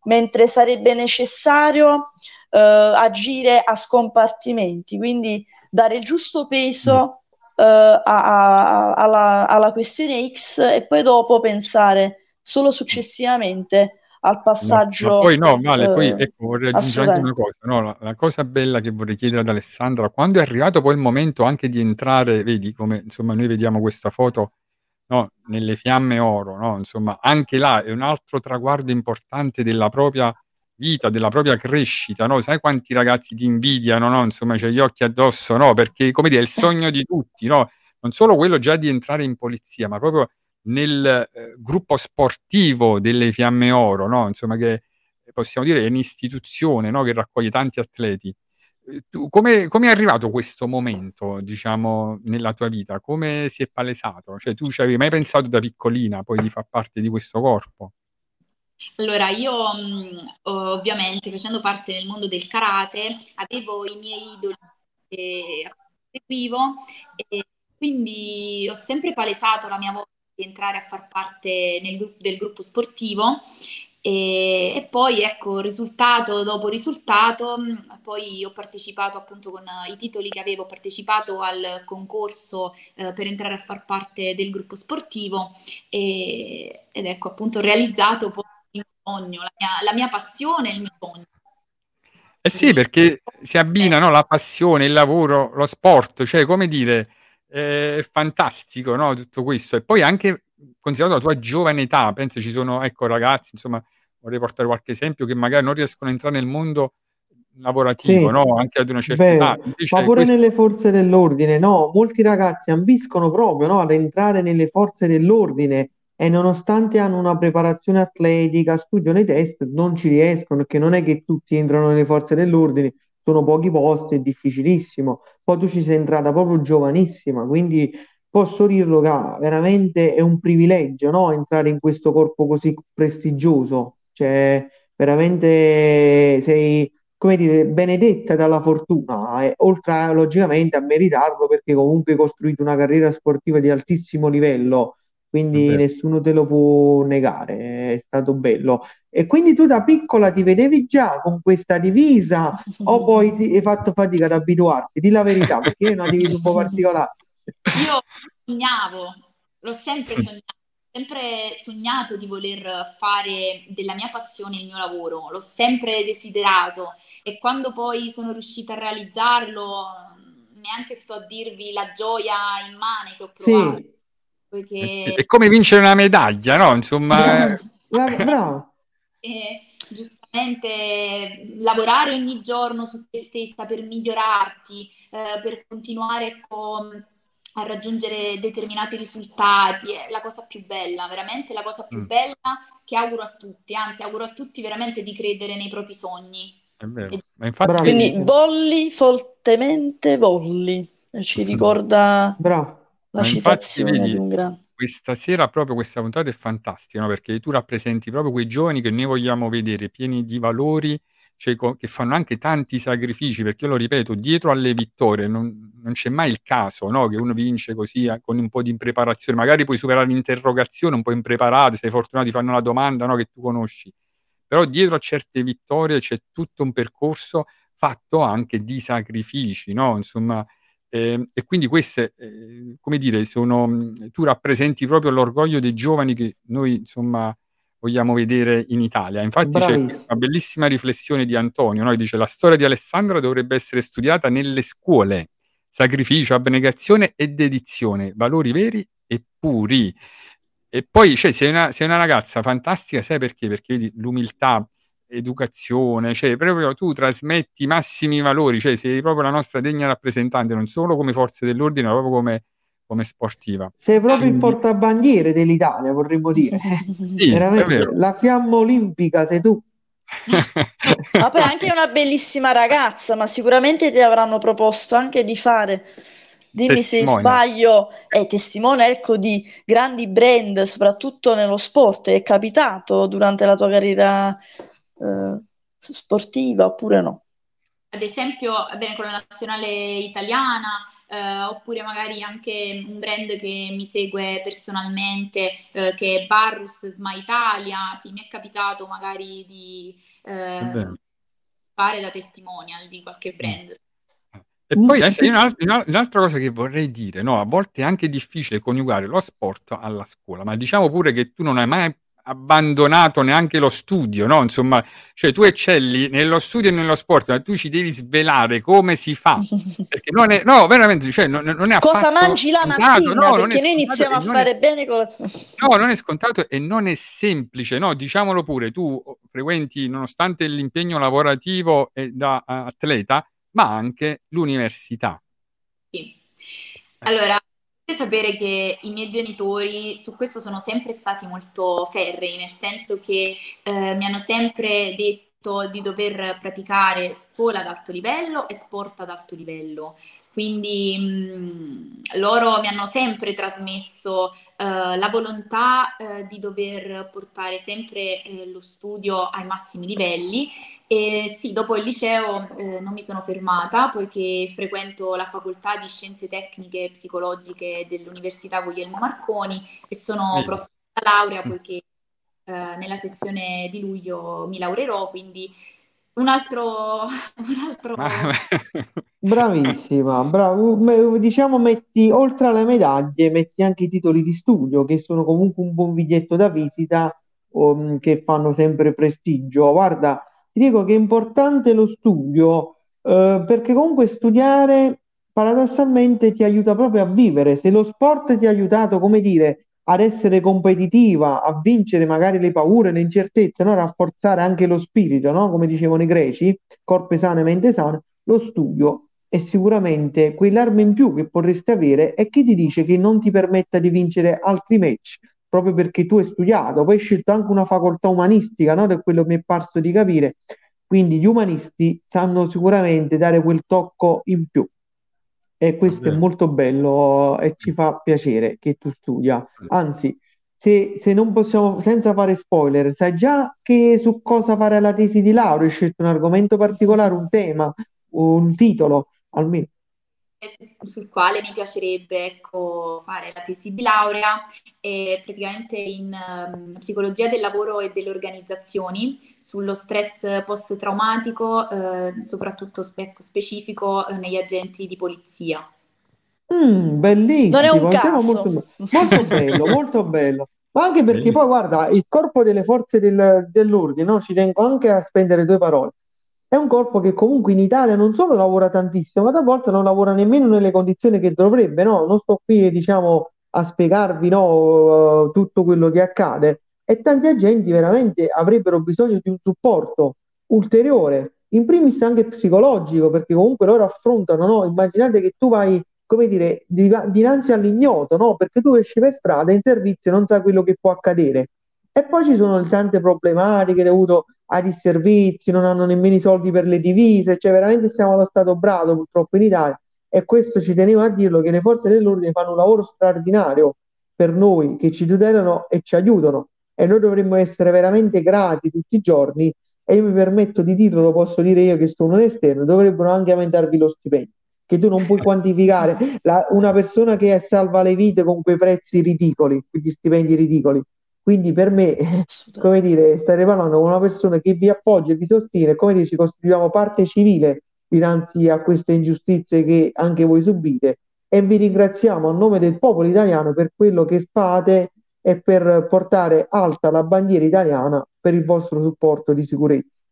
mentre sarebbe necessario eh, agire a scompartimenti, quindi dare il giusto peso eh, a, a, alla, alla questione X e poi dopo pensare solo successivamente al passaggio. No, no, poi no, Vale, eh, poi ecco, vorrei aggiungere anche una cosa, no? la, la cosa bella che vorrei chiedere ad Alessandra, quando è arrivato poi il momento anche di entrare, vedi come, insomma, noi vediamo questa foto, no? Nelle Fiamme Oro, no? Insomma, anche là è un altro traguardo importante della propria vita, della propria crescita, no? Sai quanti ragazzi ti invidiano, no? Insomma, c'hai gli occhi addosso, no? Perché, come dire, è il sogno di tutti, no? Non solo quello già di entrare in polizia, ma proprio nel eh, gruppo sportivo delle Fiamme Oro, no? Insomma, che possiamo dire è un'istituzione, no? Che raccoglie tanti atleti. Tu, come, come è arrivato questo momento, diciamo, nella tua vita? Come si è palesato? Cioè, tu ci avevi mai pensato da piccolina poi di far parte di questo corpo? Allora, io ovviamente, facendo parte del mondo del karate, avevo i miei idoli che seguivo e quindi ho sempre palesato la mia voglia di entrare a far parte nel, del gruppo sportivo. E, e poi ecco, risultato dopo risultato, poi ho partecipato appunto con i titoli che avevo, ho partecipato al concorso eh, per entrare a far parte del gruppo sportivo e, ed ecco appunto ho realizzato poi il mio sogno, la mia, la mia passione e il mio sogno. Eh sì, perché si abbinano la passione, il lavoro, lo sport, cioè come dire, è fantastico, no, tutto questo. E poi anche considerato la tua giovane età, penso ci sono, ecco, ragazzi, insomma, vorrei portare qualche esempio, che magari non riescono a entrare nel mondo lavorativo, sì, no? Anche ad una certa vero. età. Invece ma pure questo... nelle forze dell'ordine, no? Molti ragazzi ambiscono proprio, no? Ad entrare nelle forze dell'ordine e nonostante hanno una preparazione atletica, studiano i test, non ci riescono, perché non è che tutti entrano nelle forze dell'ordine, sono pochi posti, è difficilissimo. Poi tu ci sei entrata proprio giovanissima, quindi... Posso dirlo che veramente è un privilegio, no? Entrare in questo corpo così prestigioso, cioè veramente sei, come dire, benedetta dalla fortuna, e, oltre logicamente a meritarlo perché comunque hai costruito una carriera sportiva di altissimo livello, quindi Vabbè. nessuno te lo può negare, è stato bello. E quindi tu da piccola ti vedevi già con questa divisa o poi ti hai fatto fatica ad abituarti? Dì la verità, perché è una divisa un po' particolare. Io sognavo, l'ho sempre sognato, sempre sognato di voler fare della mia passione il mio lavoro, l'ho sempre desiderato e quando poi sono riuscita a realizzarlo neanche sto a dirvi la gioia immane che ho provato. Sì. Perché... eh sì, è come vincere una medaglia, no? Insomma... bravo, bravo. E... giustamente lavorare ogni giorno su te stessa per migliorarti, eh, per continuare con, a raggiungere determinati risultati è la cosa più bella, veramente la cosa più mm. bella che auguro a tutti, anzi auguro a tutti veramente di credere nei propri sogni. È vero. E... Ma infatti... Quindi volli, fortemente volli, ci ricorda Bravo. la Ma citazione infatti, vedi... di un grande. Questa sera proprio questa puntata è fantastica, no? Perché tu rappresenti proprio quei giovani che noi vogliamo vedere pieni di valori, cioè co- che fanno anche tanti sacrifici, perché io lo ripeto, dietro alle vittorie non, non c'è mai il caso, no? Che uno vince così eh, con un po' di impreparazione, magari puoi superare l'interrogazione un po' impreparato, sei fortunato di fare una domanda, no? Che tu conosci, però dietro a certe vittorie c'è tutto un percorso fatto anche di sacrifici, no? Insomma... Eh, e quindi queste, eh, come dire, sono, tu rappresenti proprio l'orgoglio dei giovani che noi, insomma, vogliamo vedere in Italia. Infatti Bravissimo. c'è una bellissima riflessione di Antonio, no? Dice: la storia di Alessandra dovrebbe essere studiata nelle scuole, sacrificio, abnegazione e dedizione, valori veri e puri. E poi, cioè, sei una, sei una ragazza fantastica, sai perché? Perché vedi, l'umiltà, educazione, cioè proprio tu trasmetti i massimi valori, cioè sei proprio la nostra degna rappresentante, non solo come forze dell'ordine, ma proprio come, come sportiva. Sei proprio Quindi... il portabandiere dell'Italia, vorremmo dire. Sì, veramente, la fiamma olimpica sei tu. Ma poi anche una bellissima ragazza, ma sicuramente ti avranno proposto anche di fare, dimmi testimone. se sbaglio, è testimone, ecco, di grandi brand, soprattutto nello sport. È capitato durante la tua carriera sportiva oppure no? Ad esempio, bene, con la nazionale italiana, eh, oppure magari anche un brand che mi segue personalmente, eh, che è Barrus Sma Italia. Sì, mi è capitato magari di eh, fare da testimonial di qualche brand. E poi un'altra cosa che vorrei dire, no? A volte è anche difficile coniugare lo sport alla scuola, ma diciamo pure che tu non hai mai abbandonato neanche lo studio, no? Insomma, cioè tu eccelli nello studio e nello sport, ma tu ci devi svelare come si fa, perché non è, no, veramente, cioè non, non è affatto cosa mangi la mattina, no, perché noi iniziamo a fare è, bene colazione. No, non è scontato e non è semplice, no? Diciamolo pure, tu frequenti, nonostante l'impegno lavorativo e da uh, atleta, ma anche l'università. Sì. Allora, per sapere che i miei genitori su questo sono sempre stati molto ferrei, nel senso che eh, mi hanno sempre detto di dover praticare scuola ad alto livello e sport ad alto livello. Quindi mh, loro mi hanno sempre trasmesso eh, la volontà eh, di dover portare sempre eh, lo studio ai massimi livelli. E sì, dopo il liceo eh, non mi sono fermata, poiché frequento la facoltà di scienze tecniche e psicologiche dell'Università Guglielmo Marconi e sono eh. prossima alla laurea, poiché eh, nella sessione di luglio mi laureerò, quindi un altro, un altro... Bravissima, bravo. Diciamo, metti oltre alle medaglie, metti anche i titoli di studio, che sono comunque un buon biglietto da visita, um, che fanno sempre prestigio. Guarda, ti dico che è importante lo studio, eh, perché comunque studiare paradossalmente ti aiuta proprio a vivere. Se lo sport ti ha aiutato, come dire, ad essere competitiva, a vincere magari le paure, le incertezze, no? A rafforzare anche lo spirito, no? Come dicevano i greci, corpo sano e mente sana, lo studio è sicuramente quell'arma in più che potresti avere, e che ti dice che non ti permetta di vincere altri match, proprio perché tu hai studiato. Poi hai scelto anche una facoltà umanistica, no? Da quello che mi è parso di capire, quindi gli umanisti sanno sicuramente dare quel tocco in più. E questo è molto bello, e ci fa piacere che tu studia. Anzi, se, se non possiamo, senza fare spoiler, sai già che su cosa fare la tesi di laurea? Hai scelto un argomento particolare, un tema, un titolo, almeno. Sul, sul quale mi piacerebbe, ecco, fare la tesi di laurea, eh, praticamente in um, psicologia del lavoro e delle organizzazioni, sullo stress post-traumatico, eh, soprattutto spe- specifico eh, negli agenti di polizia. Mm, bellissimo, non è un caso. Molto, molto bello, molto bello. Ma anche perché bellissimo. Poi guarda, il corpo delle forze del, dell'ordine, no? Ci tengo anche a spendere due parole. È un corpo che comunque in Italia non solo lavora tantissimo, ma talvolta non lavora nemmeno nelle condizioni che dovrebbe, no? Non sto qui, diciamo, a spiegarvi, no, tutto quello che accade. E tanti agenti veramente avrebbero bisogno di un supporto ulteriore, in primis anche psicologico, perché comunque loro affrontano, no? Immaginate che tu vai, come dire, dinanzi all'ignoto, no? Perché tu esci per strada in servizio e non sai quello che può accadere. E poi ci sono tante problematiche dovute ai disservizi, non hanno nemmeno i soldi per le divise, cioè veramente siamo allo stato brado purtroppo in Italia, e questo ci tenevo a dirlo, che le forze dell'ordine fanno un lavoro straordinario per noi, che ci tutelano e ci aiutano, e noi dovremmo essere veramente grati tutti i giorni. E io mi permetto di dirlo, lo posso dire io che sono un esterno, dovrebbero anche aumentarvi lo stipendio, che tu non puoi quantificare la, una persona che salva le vite con quei prezzi ridicoli, quegli stipendi ridicoli. Quindi per me, come dire, stare parlando con una persona che vi appoggia e vi sostiene, come dire, ci costituiamo parte civile dinanzi a queste ingiustizie che anche voi subite, e vi ringraziamo a nome del popolo italiano per quello che fate e per portare alta la bandiera italiana, per il vostro supporto di sicurezza.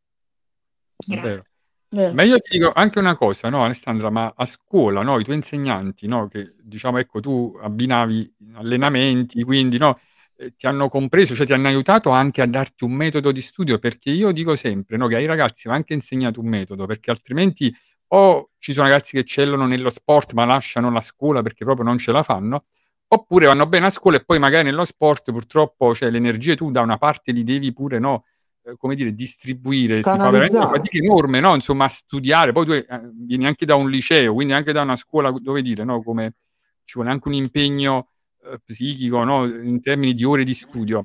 Grazie. Eh. Ma io ti dico anche una cosa, no, Alessandra, ma a scuola, no, i tuoi insegnanti, no, che diciamo, ecco, tu abbinavi allenamenti, quindi, no, ti hanno compreso, cioè ti hanno aiutato anche a darti un metodo di studio, perché io dico sempre, no, che ai ragazzi va anche insegnato un metodo, perché altrimenti o ci sono ragazzi che eccellono nello sport ma lasciano la scuola perché proprio non ce la fanno, oppure vanno bene a scuola e poi magari nello sport purtroppo, cioè, le energie tu da una parte li devi pure, no, eh, come dire, distribuire, canalizzare. Si fa veramente una fatica enorme, no, insomma, a studiare. Poi tu eh, vieni anche da un liceo, quindi anche da una scuola dove dire, no, come ci vuole anche un impegno psichico, no, in termini di ore di studio.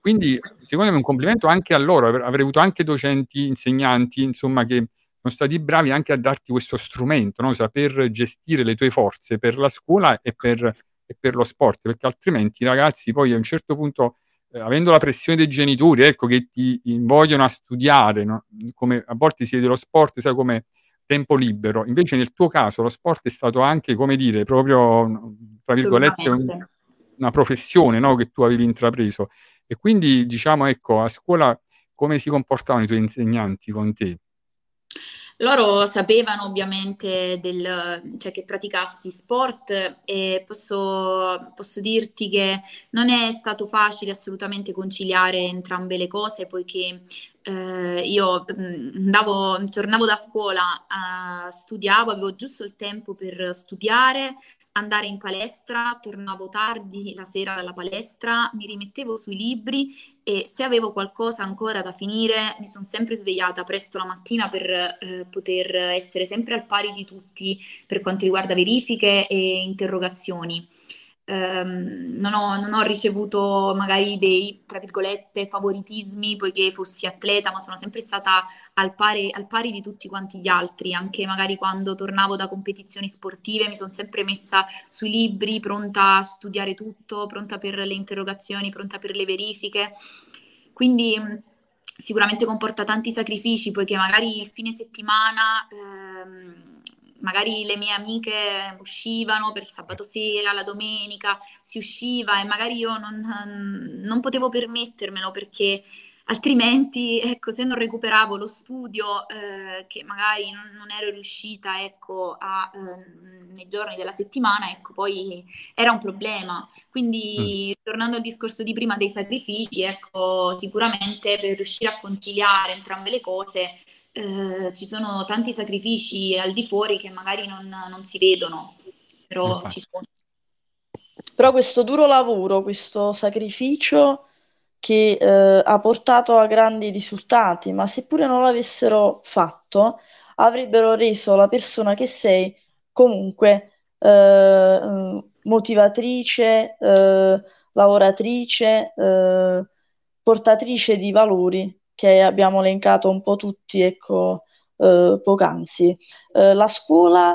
Quindi secondo me un complimento anche a loro, avrei avuto anche docenti, insegnanti, insomma, che sono stati bravi anche a darti questo strumento, no, saper gestire le tue forze per la scuola e per, e per lo sport, perché altrimenti i ragazzi poi a un certo punto, eh, avendo la pressione dei genitori, ecco, che ti vogliono a studiare, no, come a volte si vede lo sport, sai, come tempo libero. Invece nel tuo caso lo sport è stato anche, come dire, proprio, tra virgolette, un, una professione, no, che tu avevi intrapreso. E quindi, diciamo, ecco, a scuola come si comportavano i tuoi insegnanti con te? Loro sapevano ovviamente del, cioè, che praticassi sport, e posso, posso dirti che non è stato facile assolutamente conciliare entrambe le cose, poiché eh, io andavo, tornavo da scuola, eh, studiavo, avevo giusto il tempo per studiare, andare in palestra, tornavo tardi la sera dalla palestra, mi rimettevo sui libri e se avevo qualcosa ancora da finire mi sono sempre svegliata presto la mattina per eh, poter essere sempre al pari di tutti per quanto riguarda verifiche e interrogazioni. Um, non ho, non ho ricevuto magari dei, tra virgolette, favoritismi poiché fossi atleta, ma sono sempre stata al pari, al pari di tutti quanti gli altri, anche magari quando tornavo da competizioni sportive mi sono sempre messa sui libri, pronta a studiare tutto, pronta per le interrogazioni, pronta per le verifiche, quindi sicuramente comporta tanti sacrifici poiché magari il fine settimana ehm, magari le mie amiche uscivano per il sabato sera, la domenica si usciva e magari io non, non potevo permettermelo perché altrimenti, ecco, se non recuperavo lo studio eh, che magari non, non ero riuscita, ecco, a, eh, nei giorni della settimana, ecco, poi era un problema. Quindi, mm. tornando al discorso di prima dei sacrifici, ecco, sicuramente per riuscire a conciliare entrambe le cose Eh, ci sono tanti sacrifici al di fuori che magari non, non si vedono, però Infatti. ci sono. Però questo duro lavoro, questo sacrificio che eh, ha portato a grandi risultati, ma seppure non l'avessero fatto, avrebbero reso la persona che sei comunque eh, motivatrice, eh, lavoratrice, eh, portatrice di valori che abbiamo elencato un po' tutti, ecco, eh, poc'anzi. Eh, la scuola,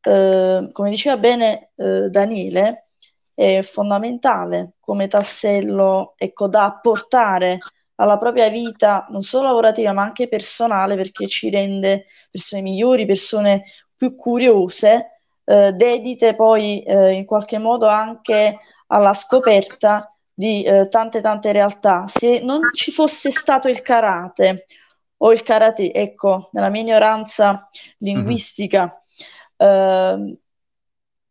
eh, come diceva bene eh, Daniele, è fondamentale come tassello, ecco, da apportare alla propria vita, non solo lavorativa, ma anche personale, perché ci rende persone migliori, persone più curiose, eh, dedite poi eh, in qualche modo anche alla scoperta di eh, tante tante realtà. Se non ci fosse stato il karate o il karate, ecco, nella mia ignoranza linguistica, mm-hmm. eh,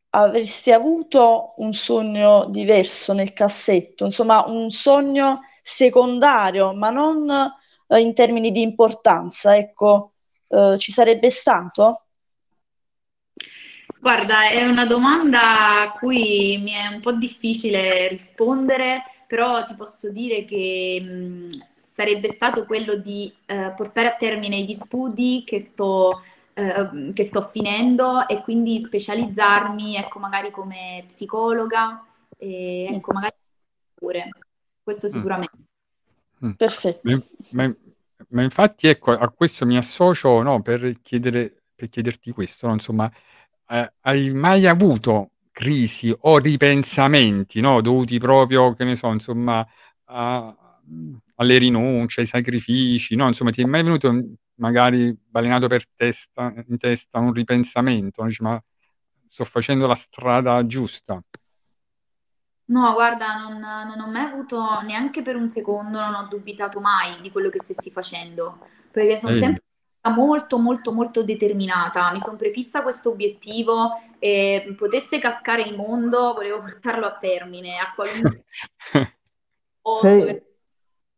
avresti avuto un sogno diverso nel cassetto, insomma un sogno secondario, ma non eh, in termini di importanza, ecco, eh, ci sarebbe stato? Guarda, è una domanda a cui mi è un po' difficile rispondere, però ti posso dire che mh, sarebbe stato quello di eh, portare a termine gli studi che sto, eh, che sto finendo e quindi specializzarmi, ecco, magari come psicologa, e, ecco, magari pure, questo sicuramente. Mm. Perfetto. Ma, ma, ma infatti, ecco, a questo mi associo, no, per chiedere, per chiederti questo, no, insomma, Eh, hai mai avuto crisi o ripensamenti, no, dovuti proprio, che ne so, insomma, a, alle rinunce, ai sacrifici, no? Insomma, ti è mai venuto magari balenato per testa, in testa un ripensamento, no? Dici, ma sto facendo la strada giusta? No, guarda, non, non ho mai avuto, neanche per un secondo, non ho dubitato mai di quello che stessi facendo, perché sono Ehi. sempre molto molto molto determinata, mi sono prefissa questo obiettivo e potesse cascare il mondo volevo portarlo a termine a qualunque o sì.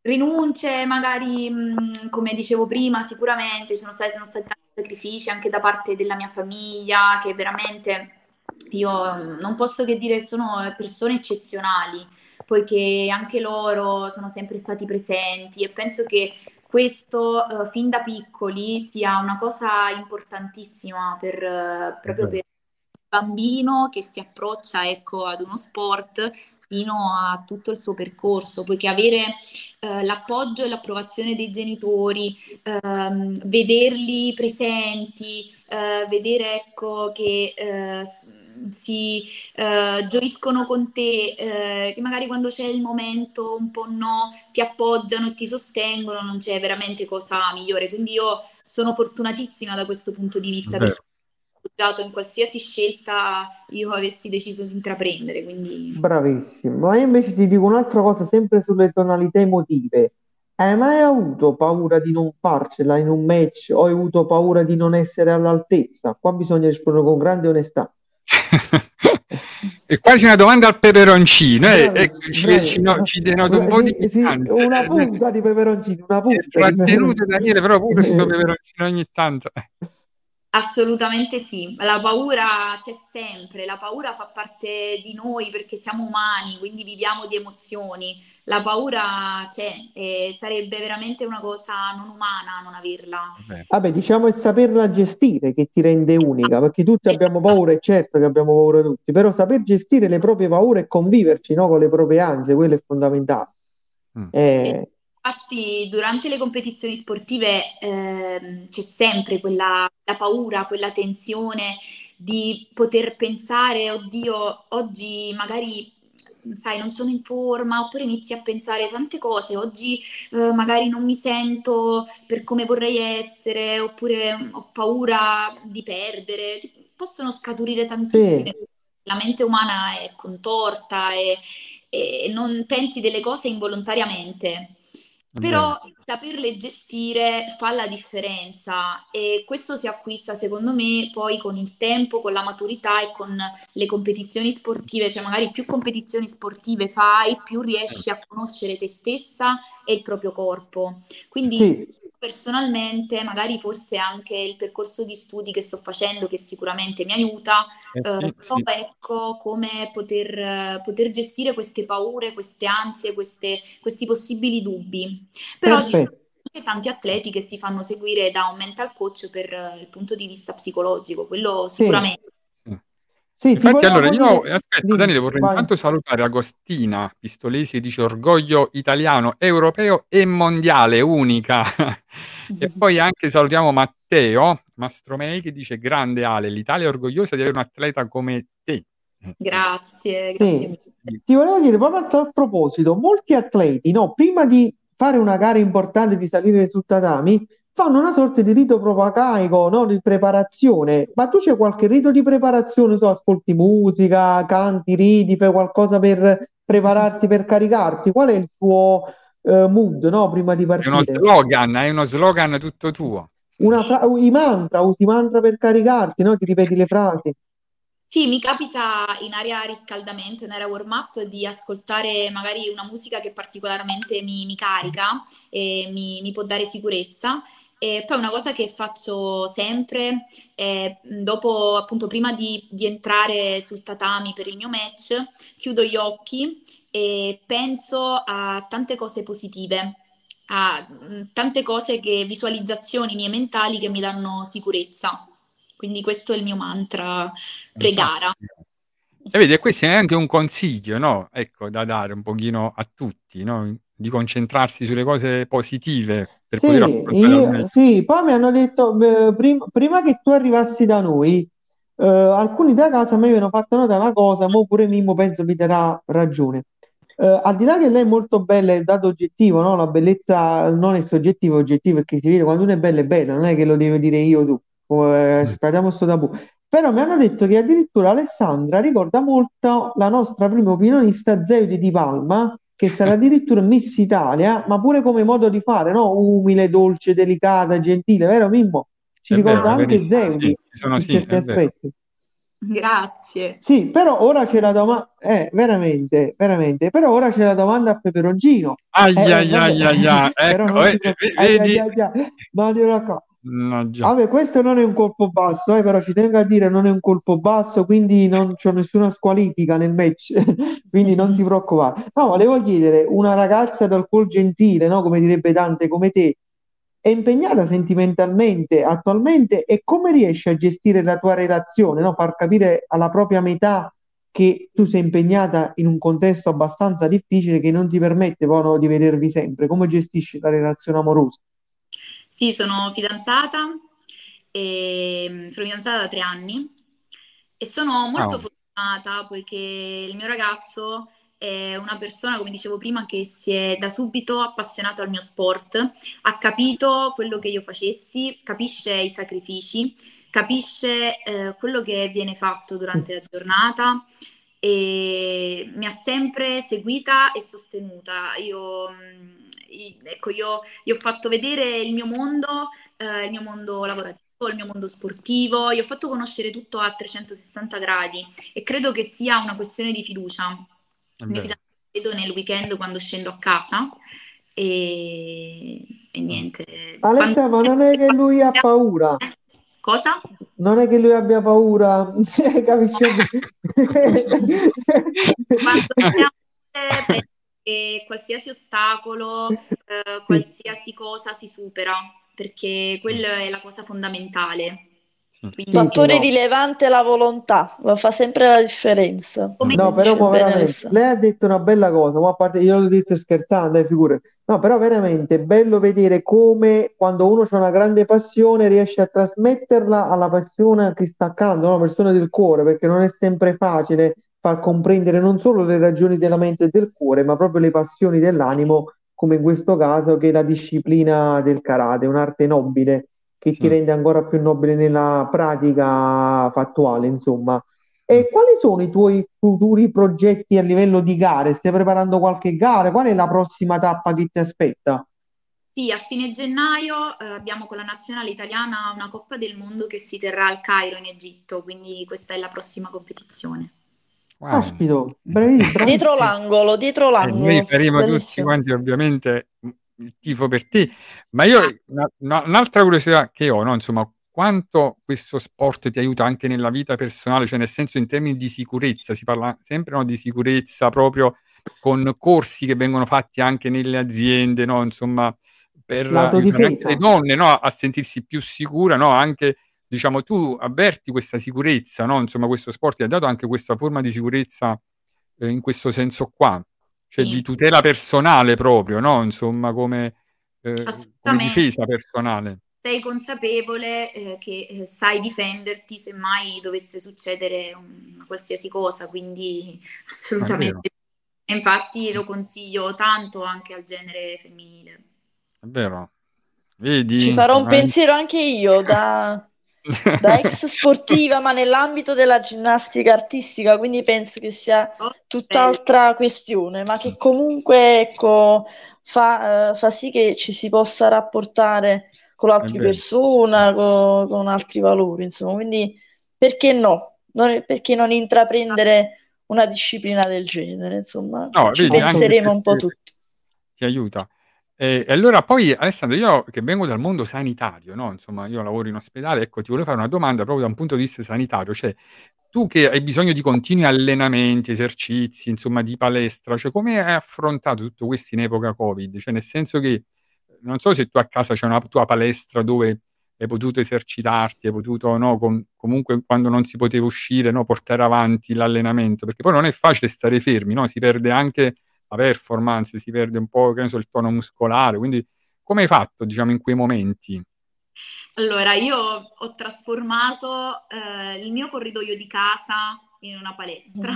rinunce magari, mh, come dicevo prima, sicuramente sono stati, sono stati tanti sacrifici anche da parte della mia famiglia, che veramente io non posso che dire sono persone eccezionali poiché anche loro sono sempre stati presenti e penso che questo uh, fin da piccoli sia una cosa importantissima per, uh, proprio per il bambino che si approccia, ecco, ad uno sport fino a tutto il suo percorso, poiché avere uh, l'appoggio e l'approvazione dei genitori, uh, vederli presenti, uh, vedere, ecco, che uh, si uh, gioiscono con te, uh, che magari quando c'è il momento un po' no, ti appoggiano e ti sostengono, non c'è veramente cosa migliore. Quindi io sono fortunatissima da questo punto di vista, Beh. perché in qualsiasi scelta io avessi deciso di intraprendere, quindi... Bravissimo. Ma io invece ti dico un'altra cosa, sempre sulle tonalità emotive. Hai mai avuto paura di non farcela in un match o hai avuto paura di non essere all'altezza? Qua bisogna rispondere con grande onestà. E quasi una domanda al peperoncino, eh, eh, ci, eh, ci, no, ci denota un eh, po' di sì, sì, una punta di peperoncino, una punta. L'ha tenuto Daniele, però pure questo peperoncino ogni tanto. Assolutamente sì, la paura c'è sempre, la paura fa parte di noi perché siamo umani, quindi viviamo di emozioni. La paura c'è e sarebbe veramente una cosa non umana non averla. Vabbè, diciamo è saperla gestire che ti rende unica, perché tutti abbiamo paura, è certo che abbiamo paura tutti, però saper gestire le proprie paure e conviverci, no, con le proprie ansie, quello è fondamentale. Mm. Eh... Infatti durante le competizioni sportive eh, c'è sempre quella la paura, quella tensione di poter pensare, oddio, oggi magari... sai, non sono in forma, oppure inizi a pensare tante cose, oggi eh, magari non mi sento per come vorrei essere, oppure ho paura di perdere, possono scaturire tantissime sì. La mente umana è contorta e, e non pensi delle cose involontariamente. Però saperle gestire fa la differenza e questo si acquista secondo me poi con il tempo, con la maturità e con le competizioni sportive, cioè magari più competizioni sportive fai, più riesci a conoscere te stessa e il proprio corpo. Quindi sì. Personalmente magari forse anche il percorso di studi che sto facendo che sicuramente mi aiuta, eh, eh, sì, però sì. Ecco come poter, poter gestire queste paure, queste ansie, queste, questi possibili dubbi. Però perfetto. Ci sono anche tanti atleti che si fanno seguire da un mental coach per uh, il punto di vista psicologico, quello sì. Sicuramente. Sì. Sì, infatti allora io, dire... aspetta Dì, Daniele, vorrei vai. Intanto salutare Agostina Pistolesi, dice orgoglio italiano, europeo e mondiale, unica. E poi anche salutiamo Matteo Mastromei che dice grande Ale, l'Italia è orgogliosa di avere un atleta come te. Grazie, grazie sì. Ti volevo dire, proprio a proposito, molti atleti, no, prima di fare una gara importante, di salire sul tatami, fanno una sorta di rito propagaico, no? Di preparazione. Ma tu c'è qualche rito di preparazione? So, ascolti musica, canti, ridi, fai qualcosa per prepararti, per caricarti? Qual è il tuo eh, mood, no? Prima di partire? È uno slogan, è uno slogan tutto tuo. Una fra- I mantra, usi mantra per caricarti, no? Ti ripeti le frasi. Sì, mi capita in area riscaldamento, in area warm-up, di ascoltare magari una musica che particolarmente mi, mi carica e mi, mi può dare sicurezza. E poi una cosa che faccio sempre, eh, dopo appunto prima di, di entrare sul tatami per il mio match, chiudo gli occhi e penso a tante cose positive, a tante cose che visualizzazioni mie mentali che mi danno sicurezza. Quindi questo è il mio mantra pre-gara. E vedi, questo è anche un consiglio, no? Ecco, da dare un pochino a tutti, no? Di concentrarsi sulle cose positive per sì, poter affrontare io, il... Sì, poi mi hanno detto eh, prima, prima che tu arrivassi da noi, eh, alcuni da casa mi avevano fatto notare una cosa, ma pure Mimmo penso mi darà ragione. Eh, al di là che lei è molto bella, è il dato oggettivo, no? La bellezza non è soggettiva, è oggettiva, perché si vede quando uno è bello è bello, non è che lo devo dire io tu. Eh, spartiamo sto tabù. Però mi hanno detto che addirittura Alessandra ricorda molto la nostra prima opinionista Zeudi Di Palma, che sarà addirittura Miss Italia, ma pure come modo di fare, no? Umile, dolce, delicata, gentile, vero Mimmo? Ci è ricorda vero, anche Zeudi sì, in sì, certi aspetti. Grazie. Sì, però ora c'è la domanda, eh, veramente, veramente. Però ora c'è la domanda a peperoncino. Aiaiaiaia, ecco, eh, vedi. Ma di una cosa. No, già. Vabbè, questo non è un colpo basso, eh, però ci tengo a dire non è un colpo basso, quindi non c'ho nessuna squalifica nel match, quindi non ti preoccupare. No, volevo chiedere, una ragazza dal cuore gentile, no, come direbbe Dante, come te, è impegnata sentimentalmente attualmente e come riesci a gestire la tua relazione, no? Far capire alla propria metà che tu sei impegnata in un contesto abbastanza difficile che non ti permette poi, no, di vedervi sempre. Come gestisci la relazione amorosa? Sì, sono fidanzata, e sono fidanzata da tre anni e sono molto oh. fortunata poiché il mio ragazzo è una persona, come dicevo prima, che si è da subito appassionato al mio sport, ha capito quello che io facessi, capisce i sacrifici, capisce eh, quello che viene fatto durante la giornata e mi ha sempre seguita e sostenuta. Io... Ecco, io gli ho fatto vedere il mio mondo, eh, il mio mondo lavorativo, il mio mondo sportivo, gli ho fatto conoscere tutto a trecentosessanta gradi e credo che sia una questione di fiducia. Mi fido vedo nel weekend quando scendo a casa e, e niente. Alessia, quando... ma non è che lui ha paura? Cosa? Non è che lui abbia paura, capisci? Quando che qualsiasi ostacolo, eh, qualsiasi cosa si supera, perché quella è la cosa fondamentale. Il fattore no. rilevante è la volontà, lo fa sempre la differenza. Come no, però può veramente, lei ha detto una bella cosa, ma a parte io l'ho detto scherzando, figure. No, però veramente è bello vedere come quando uno ha una grande passione riesce a trasmetterla alla passione che sta accanto, una no? persona del cuore, perché non è sempre facile far comprendere non solo le ragioni della mente e del cuore, ma proprio le passioni dell'animo, come in questo caso che è la disciplina del karate, un'arte nobile che sì. ti rende ancora più nobile nella pratica fattuale, insomma. E quali sono i tuoi futuri progetti a livello di gare? Stai preparando qualche gara? Qual è la prossima tappa che ti aspetta? Sì, a fine gennaio eh, abbiamo con la nazionale italiana una Coppa del Mondo che si terrà al Cairo in Egitto, quindi questa è la prossima competizione. Wow. Aspito, bravi, bravi. Dietro l'angolo, dietro l'angolo. E noi faremo tutti quanti ovviamente il tifo per te, ma io una, una, un'altra curiosità che ho, no? Insomma, quanto questo sport ti aiuta anche nella vita personale, cioè nel senso in termini di sicurezza, si parla sempre no, di sicurezza proprio con corsi che vengono fatti anche nelle aziende, no? Insomma, per anche le donne no? a sentirsi più sicura, no? Anche diciamo tu avverti questa sicurezza, no? Insomma, questo sport ti ha dato anche questa forma di sicurezza eh, in questo senso qua. Cioè sì. di tutela personale proprio, no? Insomma, come, eh, come difesa personale. Sei consapevole eh, che sai difenderti se mai dovesse succedere una qualsiasi cosa, quindi assolutamente. E infatti lo consiglio tanto anche al genere femminile. È vero. Vedi? Ci farò un vai. pensiero anche io da... da ex sportiva, ma nell'ambito della ginnastica artistica, quindi penso che sia tutt'altra questione, ma che comunque ecco, fa, uh, fa sì che ci si possa rapportare con altre persone, con, con altri valori, insomma, quindi perché no? Non, perché non intraprendere una disciplina del genere, insomma, no, ci vedi, penseremo un po' tutti. Ti aiuta. E eh, allora poi, Alessandro, io che vengo dal mondo sanitario, no? Insomma, io lavoro in ospedale, ecco, ti volevo fare una domanda proprio da un punto di vista sanitario, cioè tu che hai bisogno di continui allenamenti, esercizi, insomma, di palestra, cioè come hai affrontato tutto questo in epoca Covid? Cioè nel senso che, non so se tu a casa c'è una tua palestra dove hai potuto esercitarti, hai potuto, no, com- comunque quando non si poteva uscire, no, portare avanti l'allenamento, perché poi non è facile stare fermi, no? Si perde anche... la performance, si perde un po' che ne so, il tono muscolare, quindi come hai fatto diciamo in quei momenti? Allora io ho trasformato eh, il mio corridoio di casa in una palestra.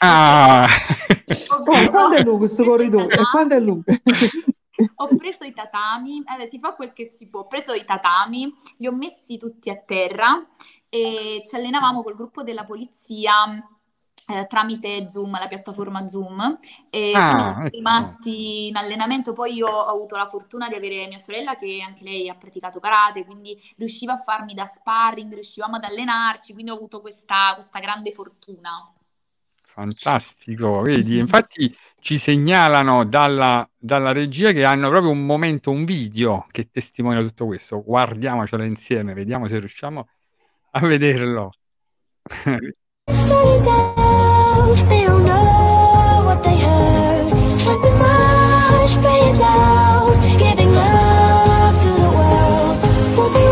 Ah! Ho preso, oh, quanto è lungo questo corridoio? E quanto è lungo? Ho preso i tatami, eh, si fa quel che si può, ho preso i tatami, li ho messi tutti a terra e ci allenavamo col gruppo della polizia Eh, tramite Zoom, la piattaforma Zoom, e ah, sono rimasti in allenamento. Poi io ho avuto la fortuna di avere mia sorella che anche lei ha praticato karate, quindi riusciva a farmi da sparring, riuscivamo ad allenarci, quindi ho avuto questa, questa grande fortuna. Fantastico, vedi, infatti ci segnalano dalla, dalla regia che hanno proprio un momento, un video che testimonia tutto questo, guardiamocelo insieme, vediamo se riusciamo a vederlo. They don't know what they heard. Shut the marsh, play it loud. Giving love to the world. We'll be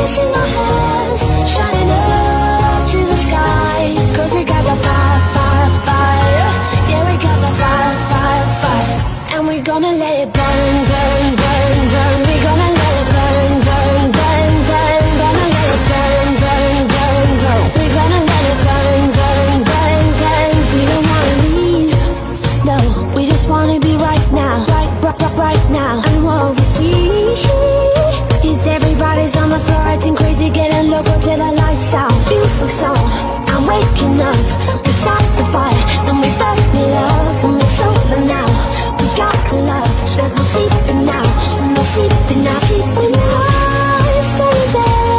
raising our hands, shining up to the sky. Cause we got the fire, fire, fire. Yeah, we got the fire, fire, fire. And we're gonna let it burn, burn, burn, burn. We're gonna let it burn, burn, burn, burn. Gonna let it burn, burn, burn, burn. We're gonna let it burn, burn, burn. Wanna be right now, right, right, right, right now. And what we see is everybody's on the floor acting crazy, getting loco till the lights out. Music's on, I'm waking up. We start the fight and we burn it up. And it's over now. We got the love, there's no sleeping now, no sleeping now. Sleep when the lights turn down.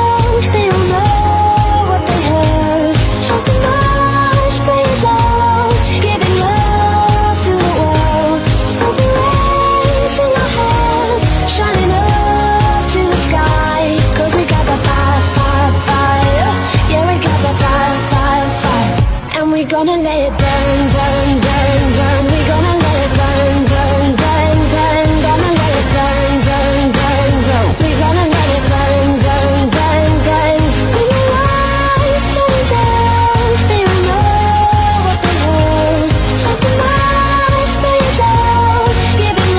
gonna let it burn, burn, burn, burn. We gonna let it burn, burn, burn, burn. Gonna let it burn, burn, burn, burn. We gonna let it burn, burn, burn, burn. When your eyes turn down, they don't know what they hold. Shut the mouth, spray it down, giving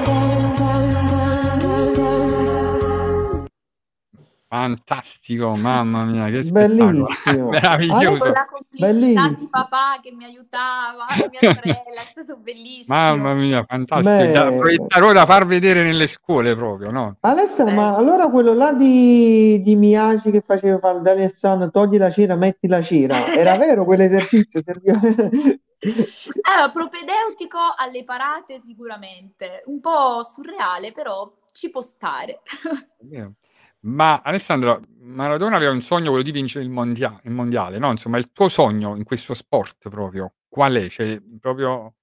love to the world. We gonna let it burn, burn, burn, burn, burn, burn. Fantastico, mamma mia, che spettacolo. Bellissimo. Meraviglioso. Allora, bellissimo. Tanti papà che mi aiutava, mia sorella, è stato bellissimo. Mamma mia, fantastico. Beh, da proiettare ora, da far vedere nelle scuole proprio, no? Alessandro, ma allora quello là di, di Miyagi che faceva fare da Alessandro, togli la cera, metti la cera, era vero quell'esercizio? Allora, propedeutico alle parate sicuramente, un po' surreale, però ci può stare. Ma Alessandra, Maradona aveva un sogno, quello di vincere il, mondia- il mondiale, no? Insomma, il tuo sogno in questo sport proprio, qual è? Cioè, proprio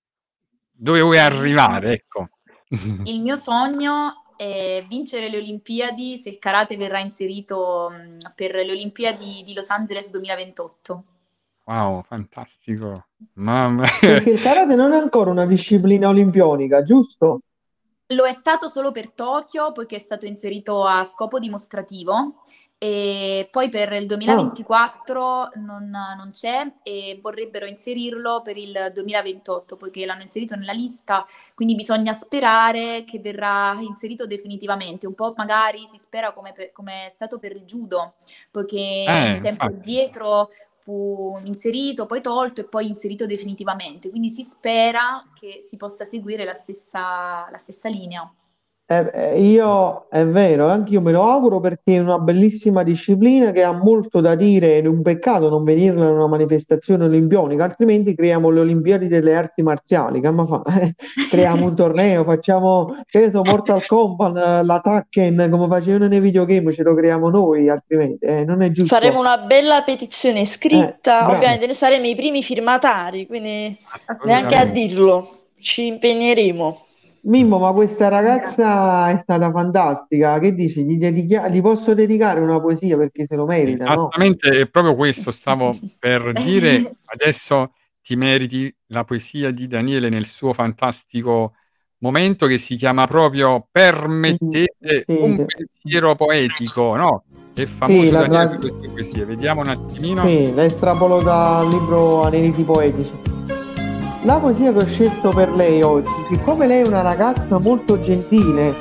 dove vuoi arrivare, ecco. Il mio sogno è vincere le Olimpiadi, se il karate verrà inserito per le Olimpiadi di Los Angeles duemilaventotto. Wow, fantastico. Mamma. Perché il karate non è ancora una disciplina olimpionica, giusto? Lo è stato solo per Tokyo, poiché è stato inserito a scopo dimostrativo, e poi per il duemilaventiquattro oh. non, non c'è, e vorrebbero inserirlo per il duemilaventotto, poiché l'hanno inserito nella lista, quindi bisogna sperare che verrà inserito definitivamente. Un po' magari si spera come, per, come è stato per il judo, poiché eh, un tempo indietro fu inserito, poi tolto e poi inserito definitivamente, quindi si spera che si possa seguire la stessa, la stessa linea. Eh, io, è vero, anche io me lo auguro, perché è una bellissima disciplina che ha molto da dire, è un peccato non venirla in una manifestazione olimpionica, altrimenti creiamo le Olimpiadi delle arti marziali, che fa? Creiamo un torneo, facciamo, che so, Mortal Kombat, la Tekken, come facevano nei videogame, ce lo creiamo noi, altrimenti eh, non è giusto. Faremo una bella petizione scritta, eh, ovviamente noi saremo i primi firmatari, quindi neanche a dirlo, ci impegneremo. Mimmo, ma questa ragazza è stata fantastica, che dici? Gli, dedica- gli posso dedicare una poesia, perché se lo merita, esattamente, no? È proprio questo stavo per dire. Adesso ti meriti la poesia di Daniele nel suo fantastico momento, che si chiama proprio Permettete un pensiero poetico, no? È famoso, sì, Daniele, tra... per queste poesie. Vediamo un attimino. Sì, l'estrapolo dal libro Aneliti Poetici. La poesia che ho scelto per lei oggi, siccome lei è una ragazza molto gentile,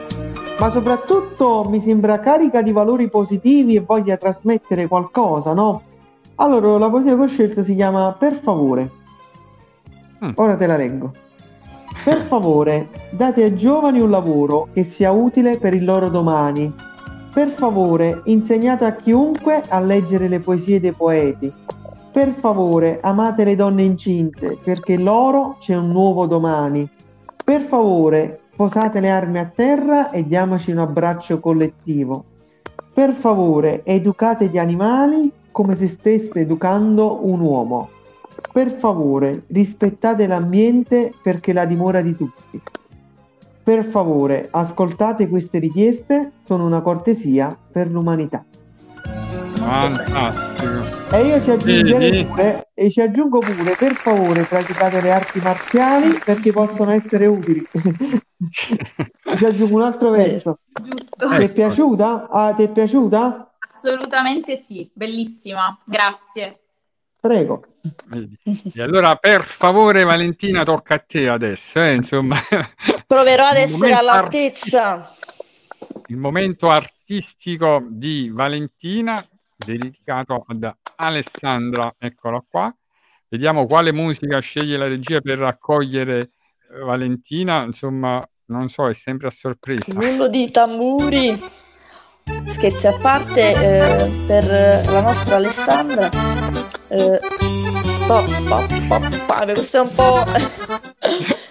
ma soprattutto mi sembra carica di valori positivi e voglia trasmettere qualcosa, no? Allora, la poesia che ho scelto si chiama Per favore. Ora te la leggo. Per favore, date ai giovani un lavoro che sia utile per il loro domani. Per favore, insegnate a chiunque a leggere le poesie dei poeti. Per favore, amate le donne incinte, perché loro c'è un nuovo domani. Per favore, posate le armi a terra e diamoci un abbraccio collettivo. Per favore, educate gli animali come se steste educando un uomo. Per favore, rispettate l'ambiente, perché è la dimora di tutti. Per favore, ascoltate queste richieste, sono una cortesia per l'umanità. Fantastico. E io ci aggiungerei pure, e ci aggiungo pure, per favore praticate le arti marziali, perché possono essere utili. Ci aggiungo un altro verso. Giusto. Ti è piaciuta? Ah, ti è piaciuta? Assolutamente sì, bellissima, grazie. Prego. E allora, per favore, Valentina, tocca a te adesso, eh, insomma. Proverò ad essere all'altezza. Artistico. Il momento artistico di Valentina, dedicato ad Alessandra, eccola qua. Vediamo quale musica sceglie la regia per raccogliere Valentina. Insomma, non so, è sempre a sorpresa. Rullo di tamburi, scherzi a parte, eh, per la nostra Alessandra. Eh, pop, pop, pop, pop. Questo è un po'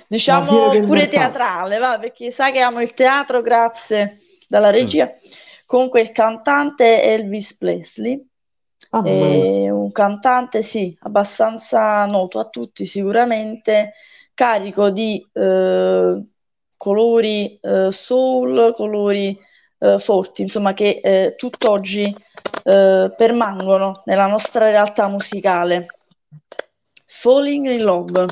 diciamo pure teatrale, va, perché sa che amo il teatro, grazie dalla regia. Sì. Comunque il cantante Elvis Presley, ah, è un cantante, sì, abbastanza noto a tutti sicuramente, carico di eh, colori eh, soul, colori eh, forti, insomma, che eh, tutt'oggi eh, permangono nella nostra realtà musicale. Falling in Love.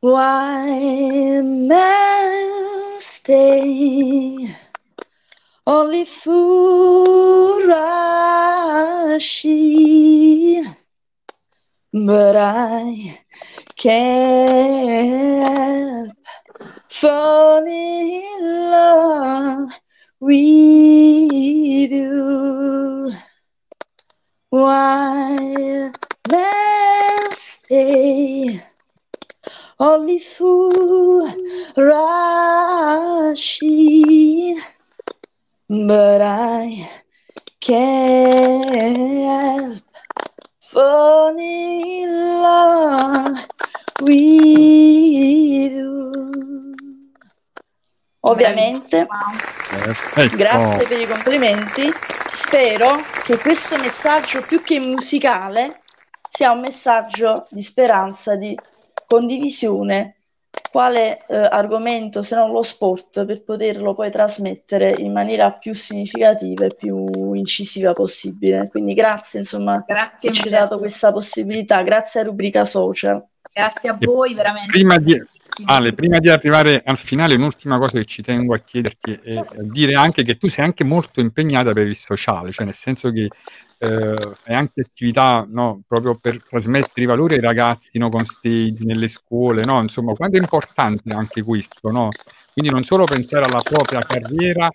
Why must they only fool she? But I can't fall in love with you. Why must they only fool she? But I can't help falling in love with you. Ovviamente, Perfetto. Grazie per i complimenti. Spero che questo messaggio, più che musicale, sia un messaggio di speranza, di condivisione. Quale eh, argomento se non lo sport, per poterlo poi trasmettere in maniera più significativa e più incisiva possibile. Quindi grazie, insomma, grazie che ci hai dato questa possibilità, grazie a Rubrica Social. Grazie a voi, veramente. Prima di, Ale, prima di arrivare al finale, un'ultima cosa che ci tengo a chiederti è a dire anche che tu sei anche molto impegnata per il sociale, cioè nel senso che eh, fai anche attività, no, proprio per trasmettere i valori ai ragazzi, no, con stage nelle scuole, no, insomma, quanto è importante anche questo, no? Quindi non solo pensare alla propria carriera,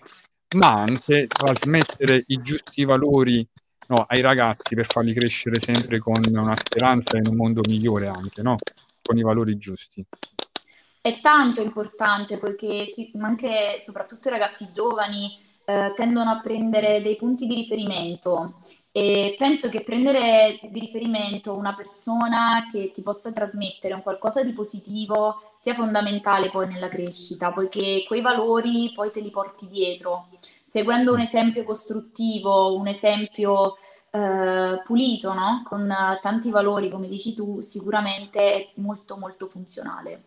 ma anche trasmettere i giusti valori, no, ai ragazzi, per farli crescere sempre con una speranza in un mondo migliore anche, no? Con i valori giusti. È tanto importante, poiché si, anche soprattutto i ragazzi giovani eh, tendono a prendere dei punti di riferimento. E penso che prendere di riferimento una persona che ti possa trasmettere un qualcosa di positivo sia fondamentale poi nella crescita, poiché quei valori poi te li porti dietro. Seguendo un esempio costruttivo, un esempio eh, pulito, no? Con tanti valori, come dici tu, sicuramente è molto molto funzionale.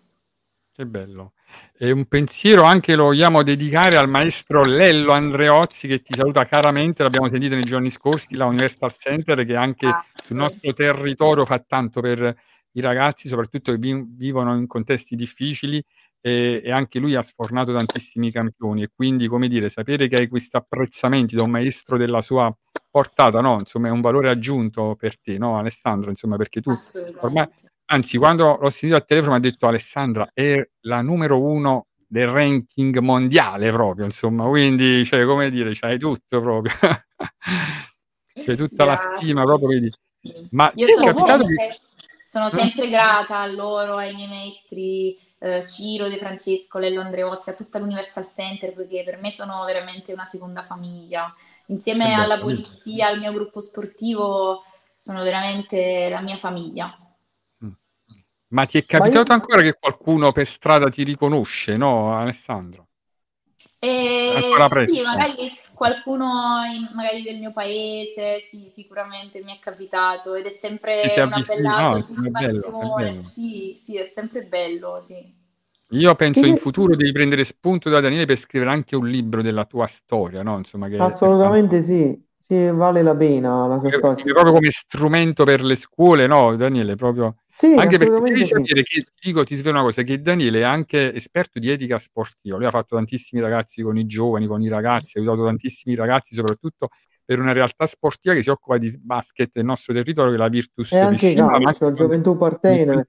Che bello. E un pensiero anche lo vogliamo dedicare al maestro Lello Andreozzi, che ti saluta caramente, l'abbiamo sentito nei giorni scorsi, la Universal Center, che anche ah, sì. sul nostro territorio fa tanto per i ragazzi, soprattutto che vivono in contesti difficili, e, e anche lui ha sfornato tantissimi campioni, e quindi, come dire, sapere che hai questi apprezzamenti da un maestro della sua portata, no? Insomma, è un valore aggiunto per te, no, Alessandro? Insomma, perché tu ormai... Anzi, quando l'ho sentito al telefono mi ha detto: Alessandra è la numero uno del ranking mondiale proprio, insomma, quindi, cioè, come dire, c'hai tutto proprio. C'è tutta grazie. La stima proprio, vedi. Ma io sono, capitato sempre, che... sono sempre grata a loro, ai miei maestri eh, Ciro De Francesco, Lello Andreozzi, a tutta l'Universal Center, perché per me sono veramente una seconda famiglia. Insieme esatto. alla polizia, al mio gruppo sportivo, sono veramente la mia famiglia. Ma ti è capitato io... ancora che qualcuno per strada ti riconosce, no, Alessandro? Eh, sì, magari qualcuno in, magari del mio paese, sì, sicuramente mi è capitato, ed è sempre una bella no, soddisfazione, è bello, è bello. Sì, sì, è sempre bello, sì. Io penso in futuro devi prendere spunto da Daniele per scrivere anche un libro della tua storia, no? Insomma, che assolutamente sì. Sì, vale la pena la sua storia. Proprio come strumento per le scuole, no, Daniele? Proprio. Sì, anche perché devi sapere che, ti dico, ti svelo una cosa, che Daniele è anche esperto di etica sportiva, lui ha fatto tantissimi ragazzi con i giovani, con i ragazzi, ha aiutato tantissimi ragazzi, soprattutto per una realtà sportiva che si occupa di basket nel nostro territorio, che è la Virtus. E anche Piscina, calcio, la gioventù partene.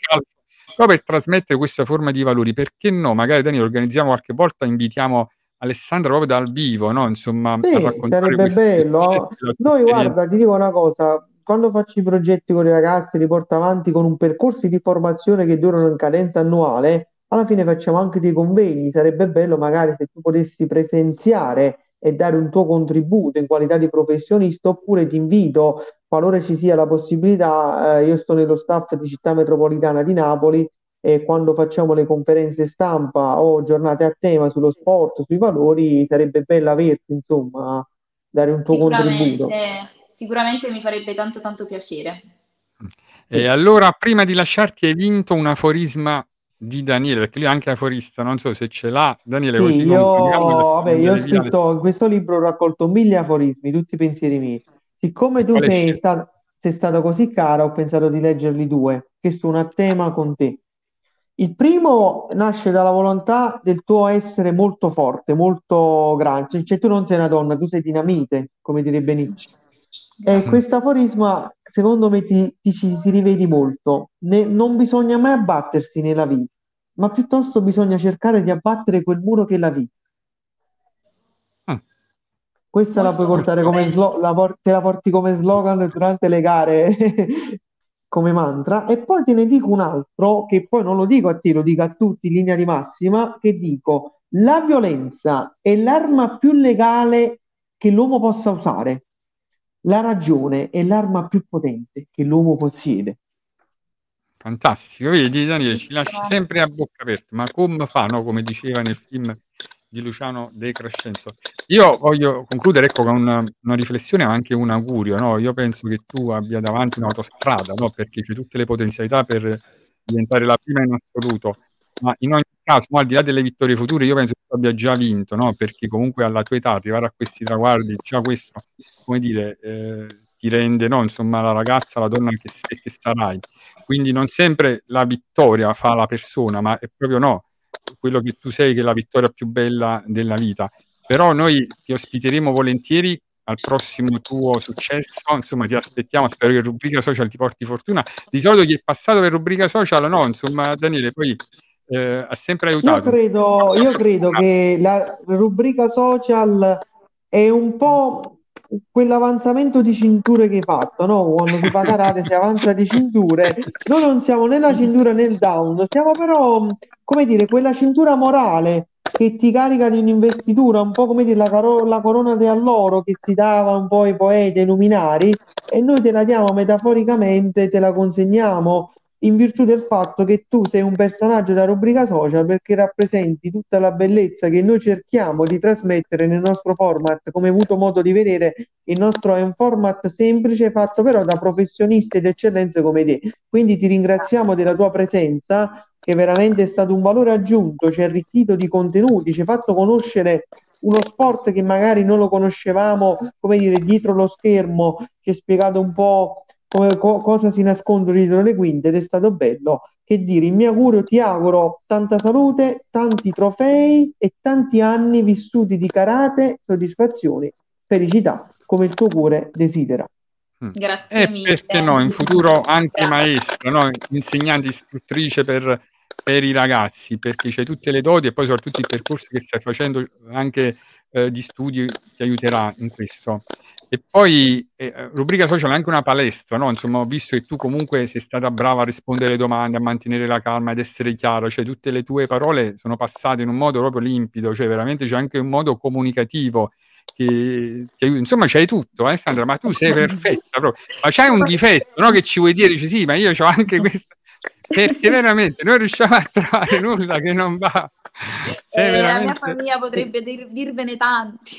Proprio per trasmettere questa forma di valori, perché no? Magari, Daniele, organizziamo qualche volta, invitiamo Alessandra proprio dal vivo, no? Insomma, sì, a raccontare queste bello. Progetti, noi, guarda, ti dico una cosa, quando faccio i progetti con i ragazzi, li porto avanti con un percorso di formazione che durano in cadenza annuale, alla fine facciamo anche dei convegni. Sarebbe bello magari se tu potessi presenziare e dare un tuo contributo in qualità di professionista, oppure ti invito, qualora ci sia la possibilità, eh, io sto nello staff di Città Metropolitana di Napoli, e quando facciamo le conferenze stampa o giornate a tema sullo sport, sui valori, sarebbe bello averti, insomma, dare un tuo contributo. Sicuramente mi farebbe tanto tanto piacere. E allora, prima di lasciarti, hai vinto un aforisma di Daniele, perché lui è anche aforista, non so se ce l'ha Daniele. Sì, così io, vabbè, io ho scritto in questo libro, ho raccolto mille aforismi, tutti i pensieri miei. Siccome e tu sei stato, sei stato così caro, ho pensato di leggerli due che sono a tema con te. Il primo nasce dalla volontà del tuo essere molto forte, molto grande, cioè tu non sei una donna, tu sei dinamite, come direbbe Nietzsche. E questo aforisma, secondo me, ti, ti ci si rivedi molto. Ne, non bisogna mai abbattersi nella vita, ma piuttosto bisogna cercare di abbattere quel muro che la vita. Ah. Questa molto la puoi portare come slo- la por- te la porti come slogan durante le gare, come mantra. E poi te ne dico un altro, che poi non lo dico a te, lo dico a tutti in linea di massima, che dico: la violenza è l'arma più legale che l'uomo possa usare. La ragione è l'arma più potente che l'uomo possiede. Fantastico, vedi Daniele, ci lasci sempre a bocca aperta, ma come fa, no? Come diceva nel film di Luciano De Crescenzo. Io voglio concludere, ecco, con una, una riflessione, ma anche un augurio, no? Io penso che tu abbia davanti un'autostrada, no? Perché c'è tutte le potenzialità per diventare la prima in assoluto, ma in ogni caso, al di là delle vittorie future, io penso che tu abbia già vinto, no? Perché comunque alla tua età arrivare a questi traguardi, già questo, come dire, eh, ti rende, no? Insomma, la ragazza, la donna che sei, che sarai. Quindi non sempre la vittoria fa la persona, ma è proprio, no, quello che tu sei che è la vittoria più bella della vita. Però noi ti ospiteremo volentieri al prossimo tuo successo, insomma ti aspettiamo, spero che Rubrica Social ti porti fortuna. Di solito chi è passato per Rubrica Social, no, insomma Daniele, poi eh, ha sempre aiutato. Io credo, io credo che la Rubrica Social è un po' quell'avanzamento di cinture che hai fatto, no? Quando si fa karate si avanza di cinture. Noi non siamo né la cintura né il down, siamo però, come dire, quella cintura morale che ti carica di un'investitura, un po' come dire la, caro- la corona di alloro che si dava un po' ai poeti, ai luminari, e noi te la diamo metaforicamente, te la consegniamo in virtù del fatto che tu sei un personaggio della Rubrica Social, perché rappresenti tutta la bellezza che noi cerchiamo di trasmettere nel nostro format. Come hai avuto modo di vedere, il nostro è un format semplice, fatto però da professionisti ed eccellenze come te. Quindi ti ringraziamo della tua presenza, che veramente è stato un valore aggiunto, ci ha arricchito di contenuti, ci ha fatto conoscere uno sport che magari non lo conoscevamo, come dire, dietro lo schermo, ci ha spiegato un po' cosa si nasconde dietro le quinte, ed è stato bello. Che dire, mi auguro, ti auguro tanta salute, tanti trofei e tanti anni vissuti di karate, soddisfazioni, felicità, come il tuo cuore desidera. Grazie e mille. Perché no, in futuro anche maestra, no? Insegnante, istruttrice per, per i ragazzi, perché c'è tutte le doti, e poi soprattutto il percorso che stai facendo anche eh, di studi ti aiuterà in questo. E poi eh, Rubrica Social è anche una palestra, no? Insomma, ho visto che tu comunque sei stata brava a rispondere alle domande, a mantenere la calma, ad essere chiara, cioè tutte le tue parole sono passate in un modo proprio limpido, cioè veramente c'è anche un modo comunicativo che ti aiuta. Insomma, c'hai tutto, eh, Sandra, ma tu sei perfetta proprio. Ma c'hai un difetto, no? Che ci vuoi dire? Dici, sì, ma io c'ho anche questo, perché veramente non riusciamo a trovare nulla che non va. Eh, veramente... La mia famiglia potrebbe dir- dirvene tanti.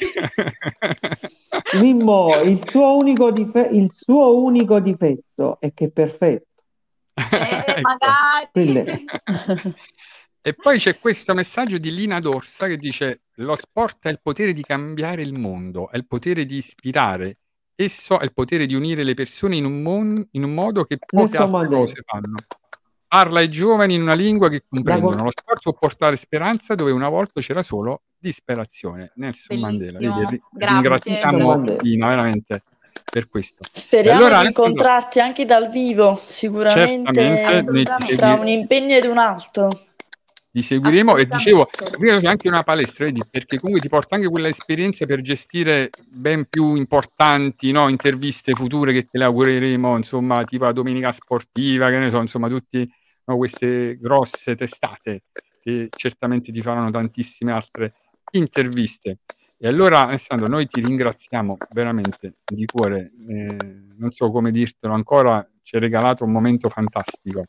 Mimmo, il suo unico dife- il suo unico difetto è che è perfetto. Eh, ecco. Magari. Quelle... E poi c'è questo messaggio di Lina Dorsa che dice: lo sport ha il potere di cambiare il mondo, ha il potere di ispirare, esso ha il potere di unire le persone in un, mon- in un modo che poche altre cose fanno. Parla ai giovani in una lingua che comprendono. Lo sport può portare speranza dove una volta c'era solo disperazione. Nelson Mandela. Vedi, ringraziamo Tina veramente per questo. Speriamo allora, di incontrarti anche dal vivo, sicuramente tra un impegno ed un altro. Ti seguiremo, e dicevo, è anche una palestra, vedi, perché comunque ti porta anche quella esperienza per gestire ben più importanti, no, interviste future che te le augureremo, insomma, tipo la Domenica Sportiva, che ne so, insomma, tutte, no, queste grosse testate che certamente ti faranno tantissime altre interviste. E allora, Alessandro, noi ti ringraziamo veramente di cuore, eh, non so come dirtelo ancora, ci hai regalato un momento fantastico.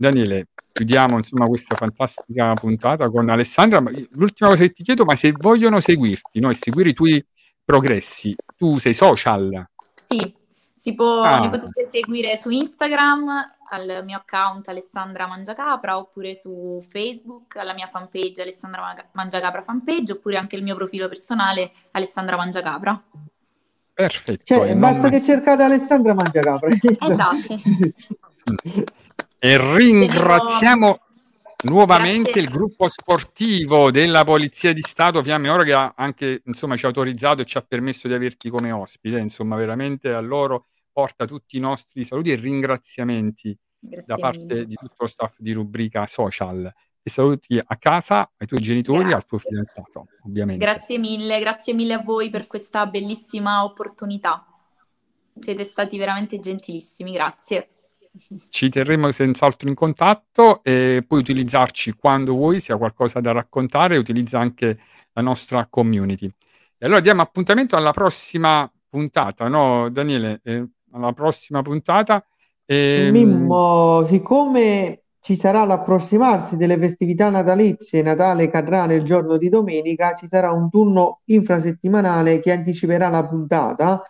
Daniele, chiudiamo insomma questa fantastica puntata con Alessandra. L'ultima cosa che ti chiedo, ma se vogliono seguirti, no, e seguire i tuoi progressi, tu sei social? Sì, si può, ah. ne potete seguire su Instagram al mio account Alessandra Mangiacapra, oppure su Facebook alla mia fanpage Alessandra Mangiacapra fanpage, oppure anche il mio profilo personale Alessandra Mangiacapra. Perfetto. Cioè, basta non... che cercate Alessandra Mangiacapra. Esatto. E ringraziamo nuovamente Grazie. Il gruppo sportivo della Polizia di Stato Fiamme Oro, che ha anche, insomma, ci ha autorizzato e ci ha permesso di averti come ospite. Insomma, veramente a loro porta tutti i nostri saluti e ringraziamenti. Grazie da parte mille. Di tutto lo staff di Rubrica Social. E saluti a casa, ai tuoi genitori e al tuo fidanzato, ovviamente. Grazie mille, grazie mille a voi per questa bellissima opportunità. Siete stati veramente gentilissimi, grazie. Ci terremo senz'altro in contatto e puoi utilizzarci quando vuoi, se hai qualcosa da raccontare, utilizza anche la nostra community. E allora diamo appuntamento alla prossima puntata, no Daniele? Eh, alla prossima puntata. Eh, Mimmo, siccome... ci sarà l'approssimarsi delle festività natalizie, Natale cadrà nel giorno di domenica, ci sarà un turno infrasettimanale che anticiperà la puntata,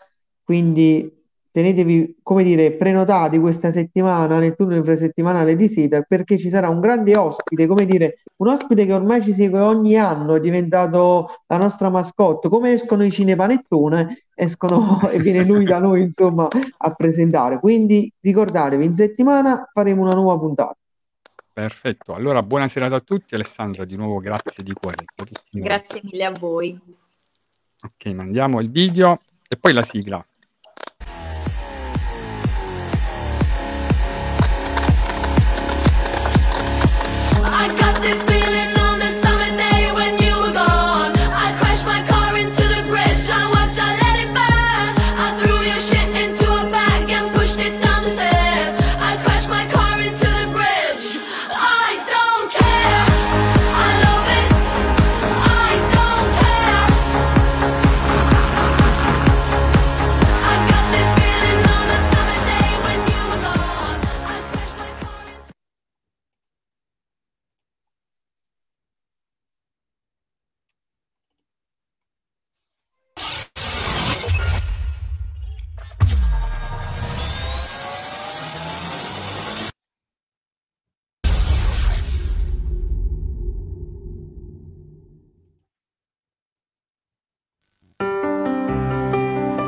quindi tenetevi, come dire, prenotati questa settimana nel turno infrasettimanale di Sita, perché ci sarà un grande ospite, come dire, un ospite che ormai ci segue ogni anno, è diventato la nostra mascotte, come escono i cinepanettone, escono e viene lui da noi, insomma, a presentare. Quindi ricordatevi, in settimana faremo una nuova puntata. Perfetto, allora buona serata a tutti. Alessandra, di nuovo grazie di cuore. Grazie mille a voi. Ok, mandiamo il video e poi la sigla.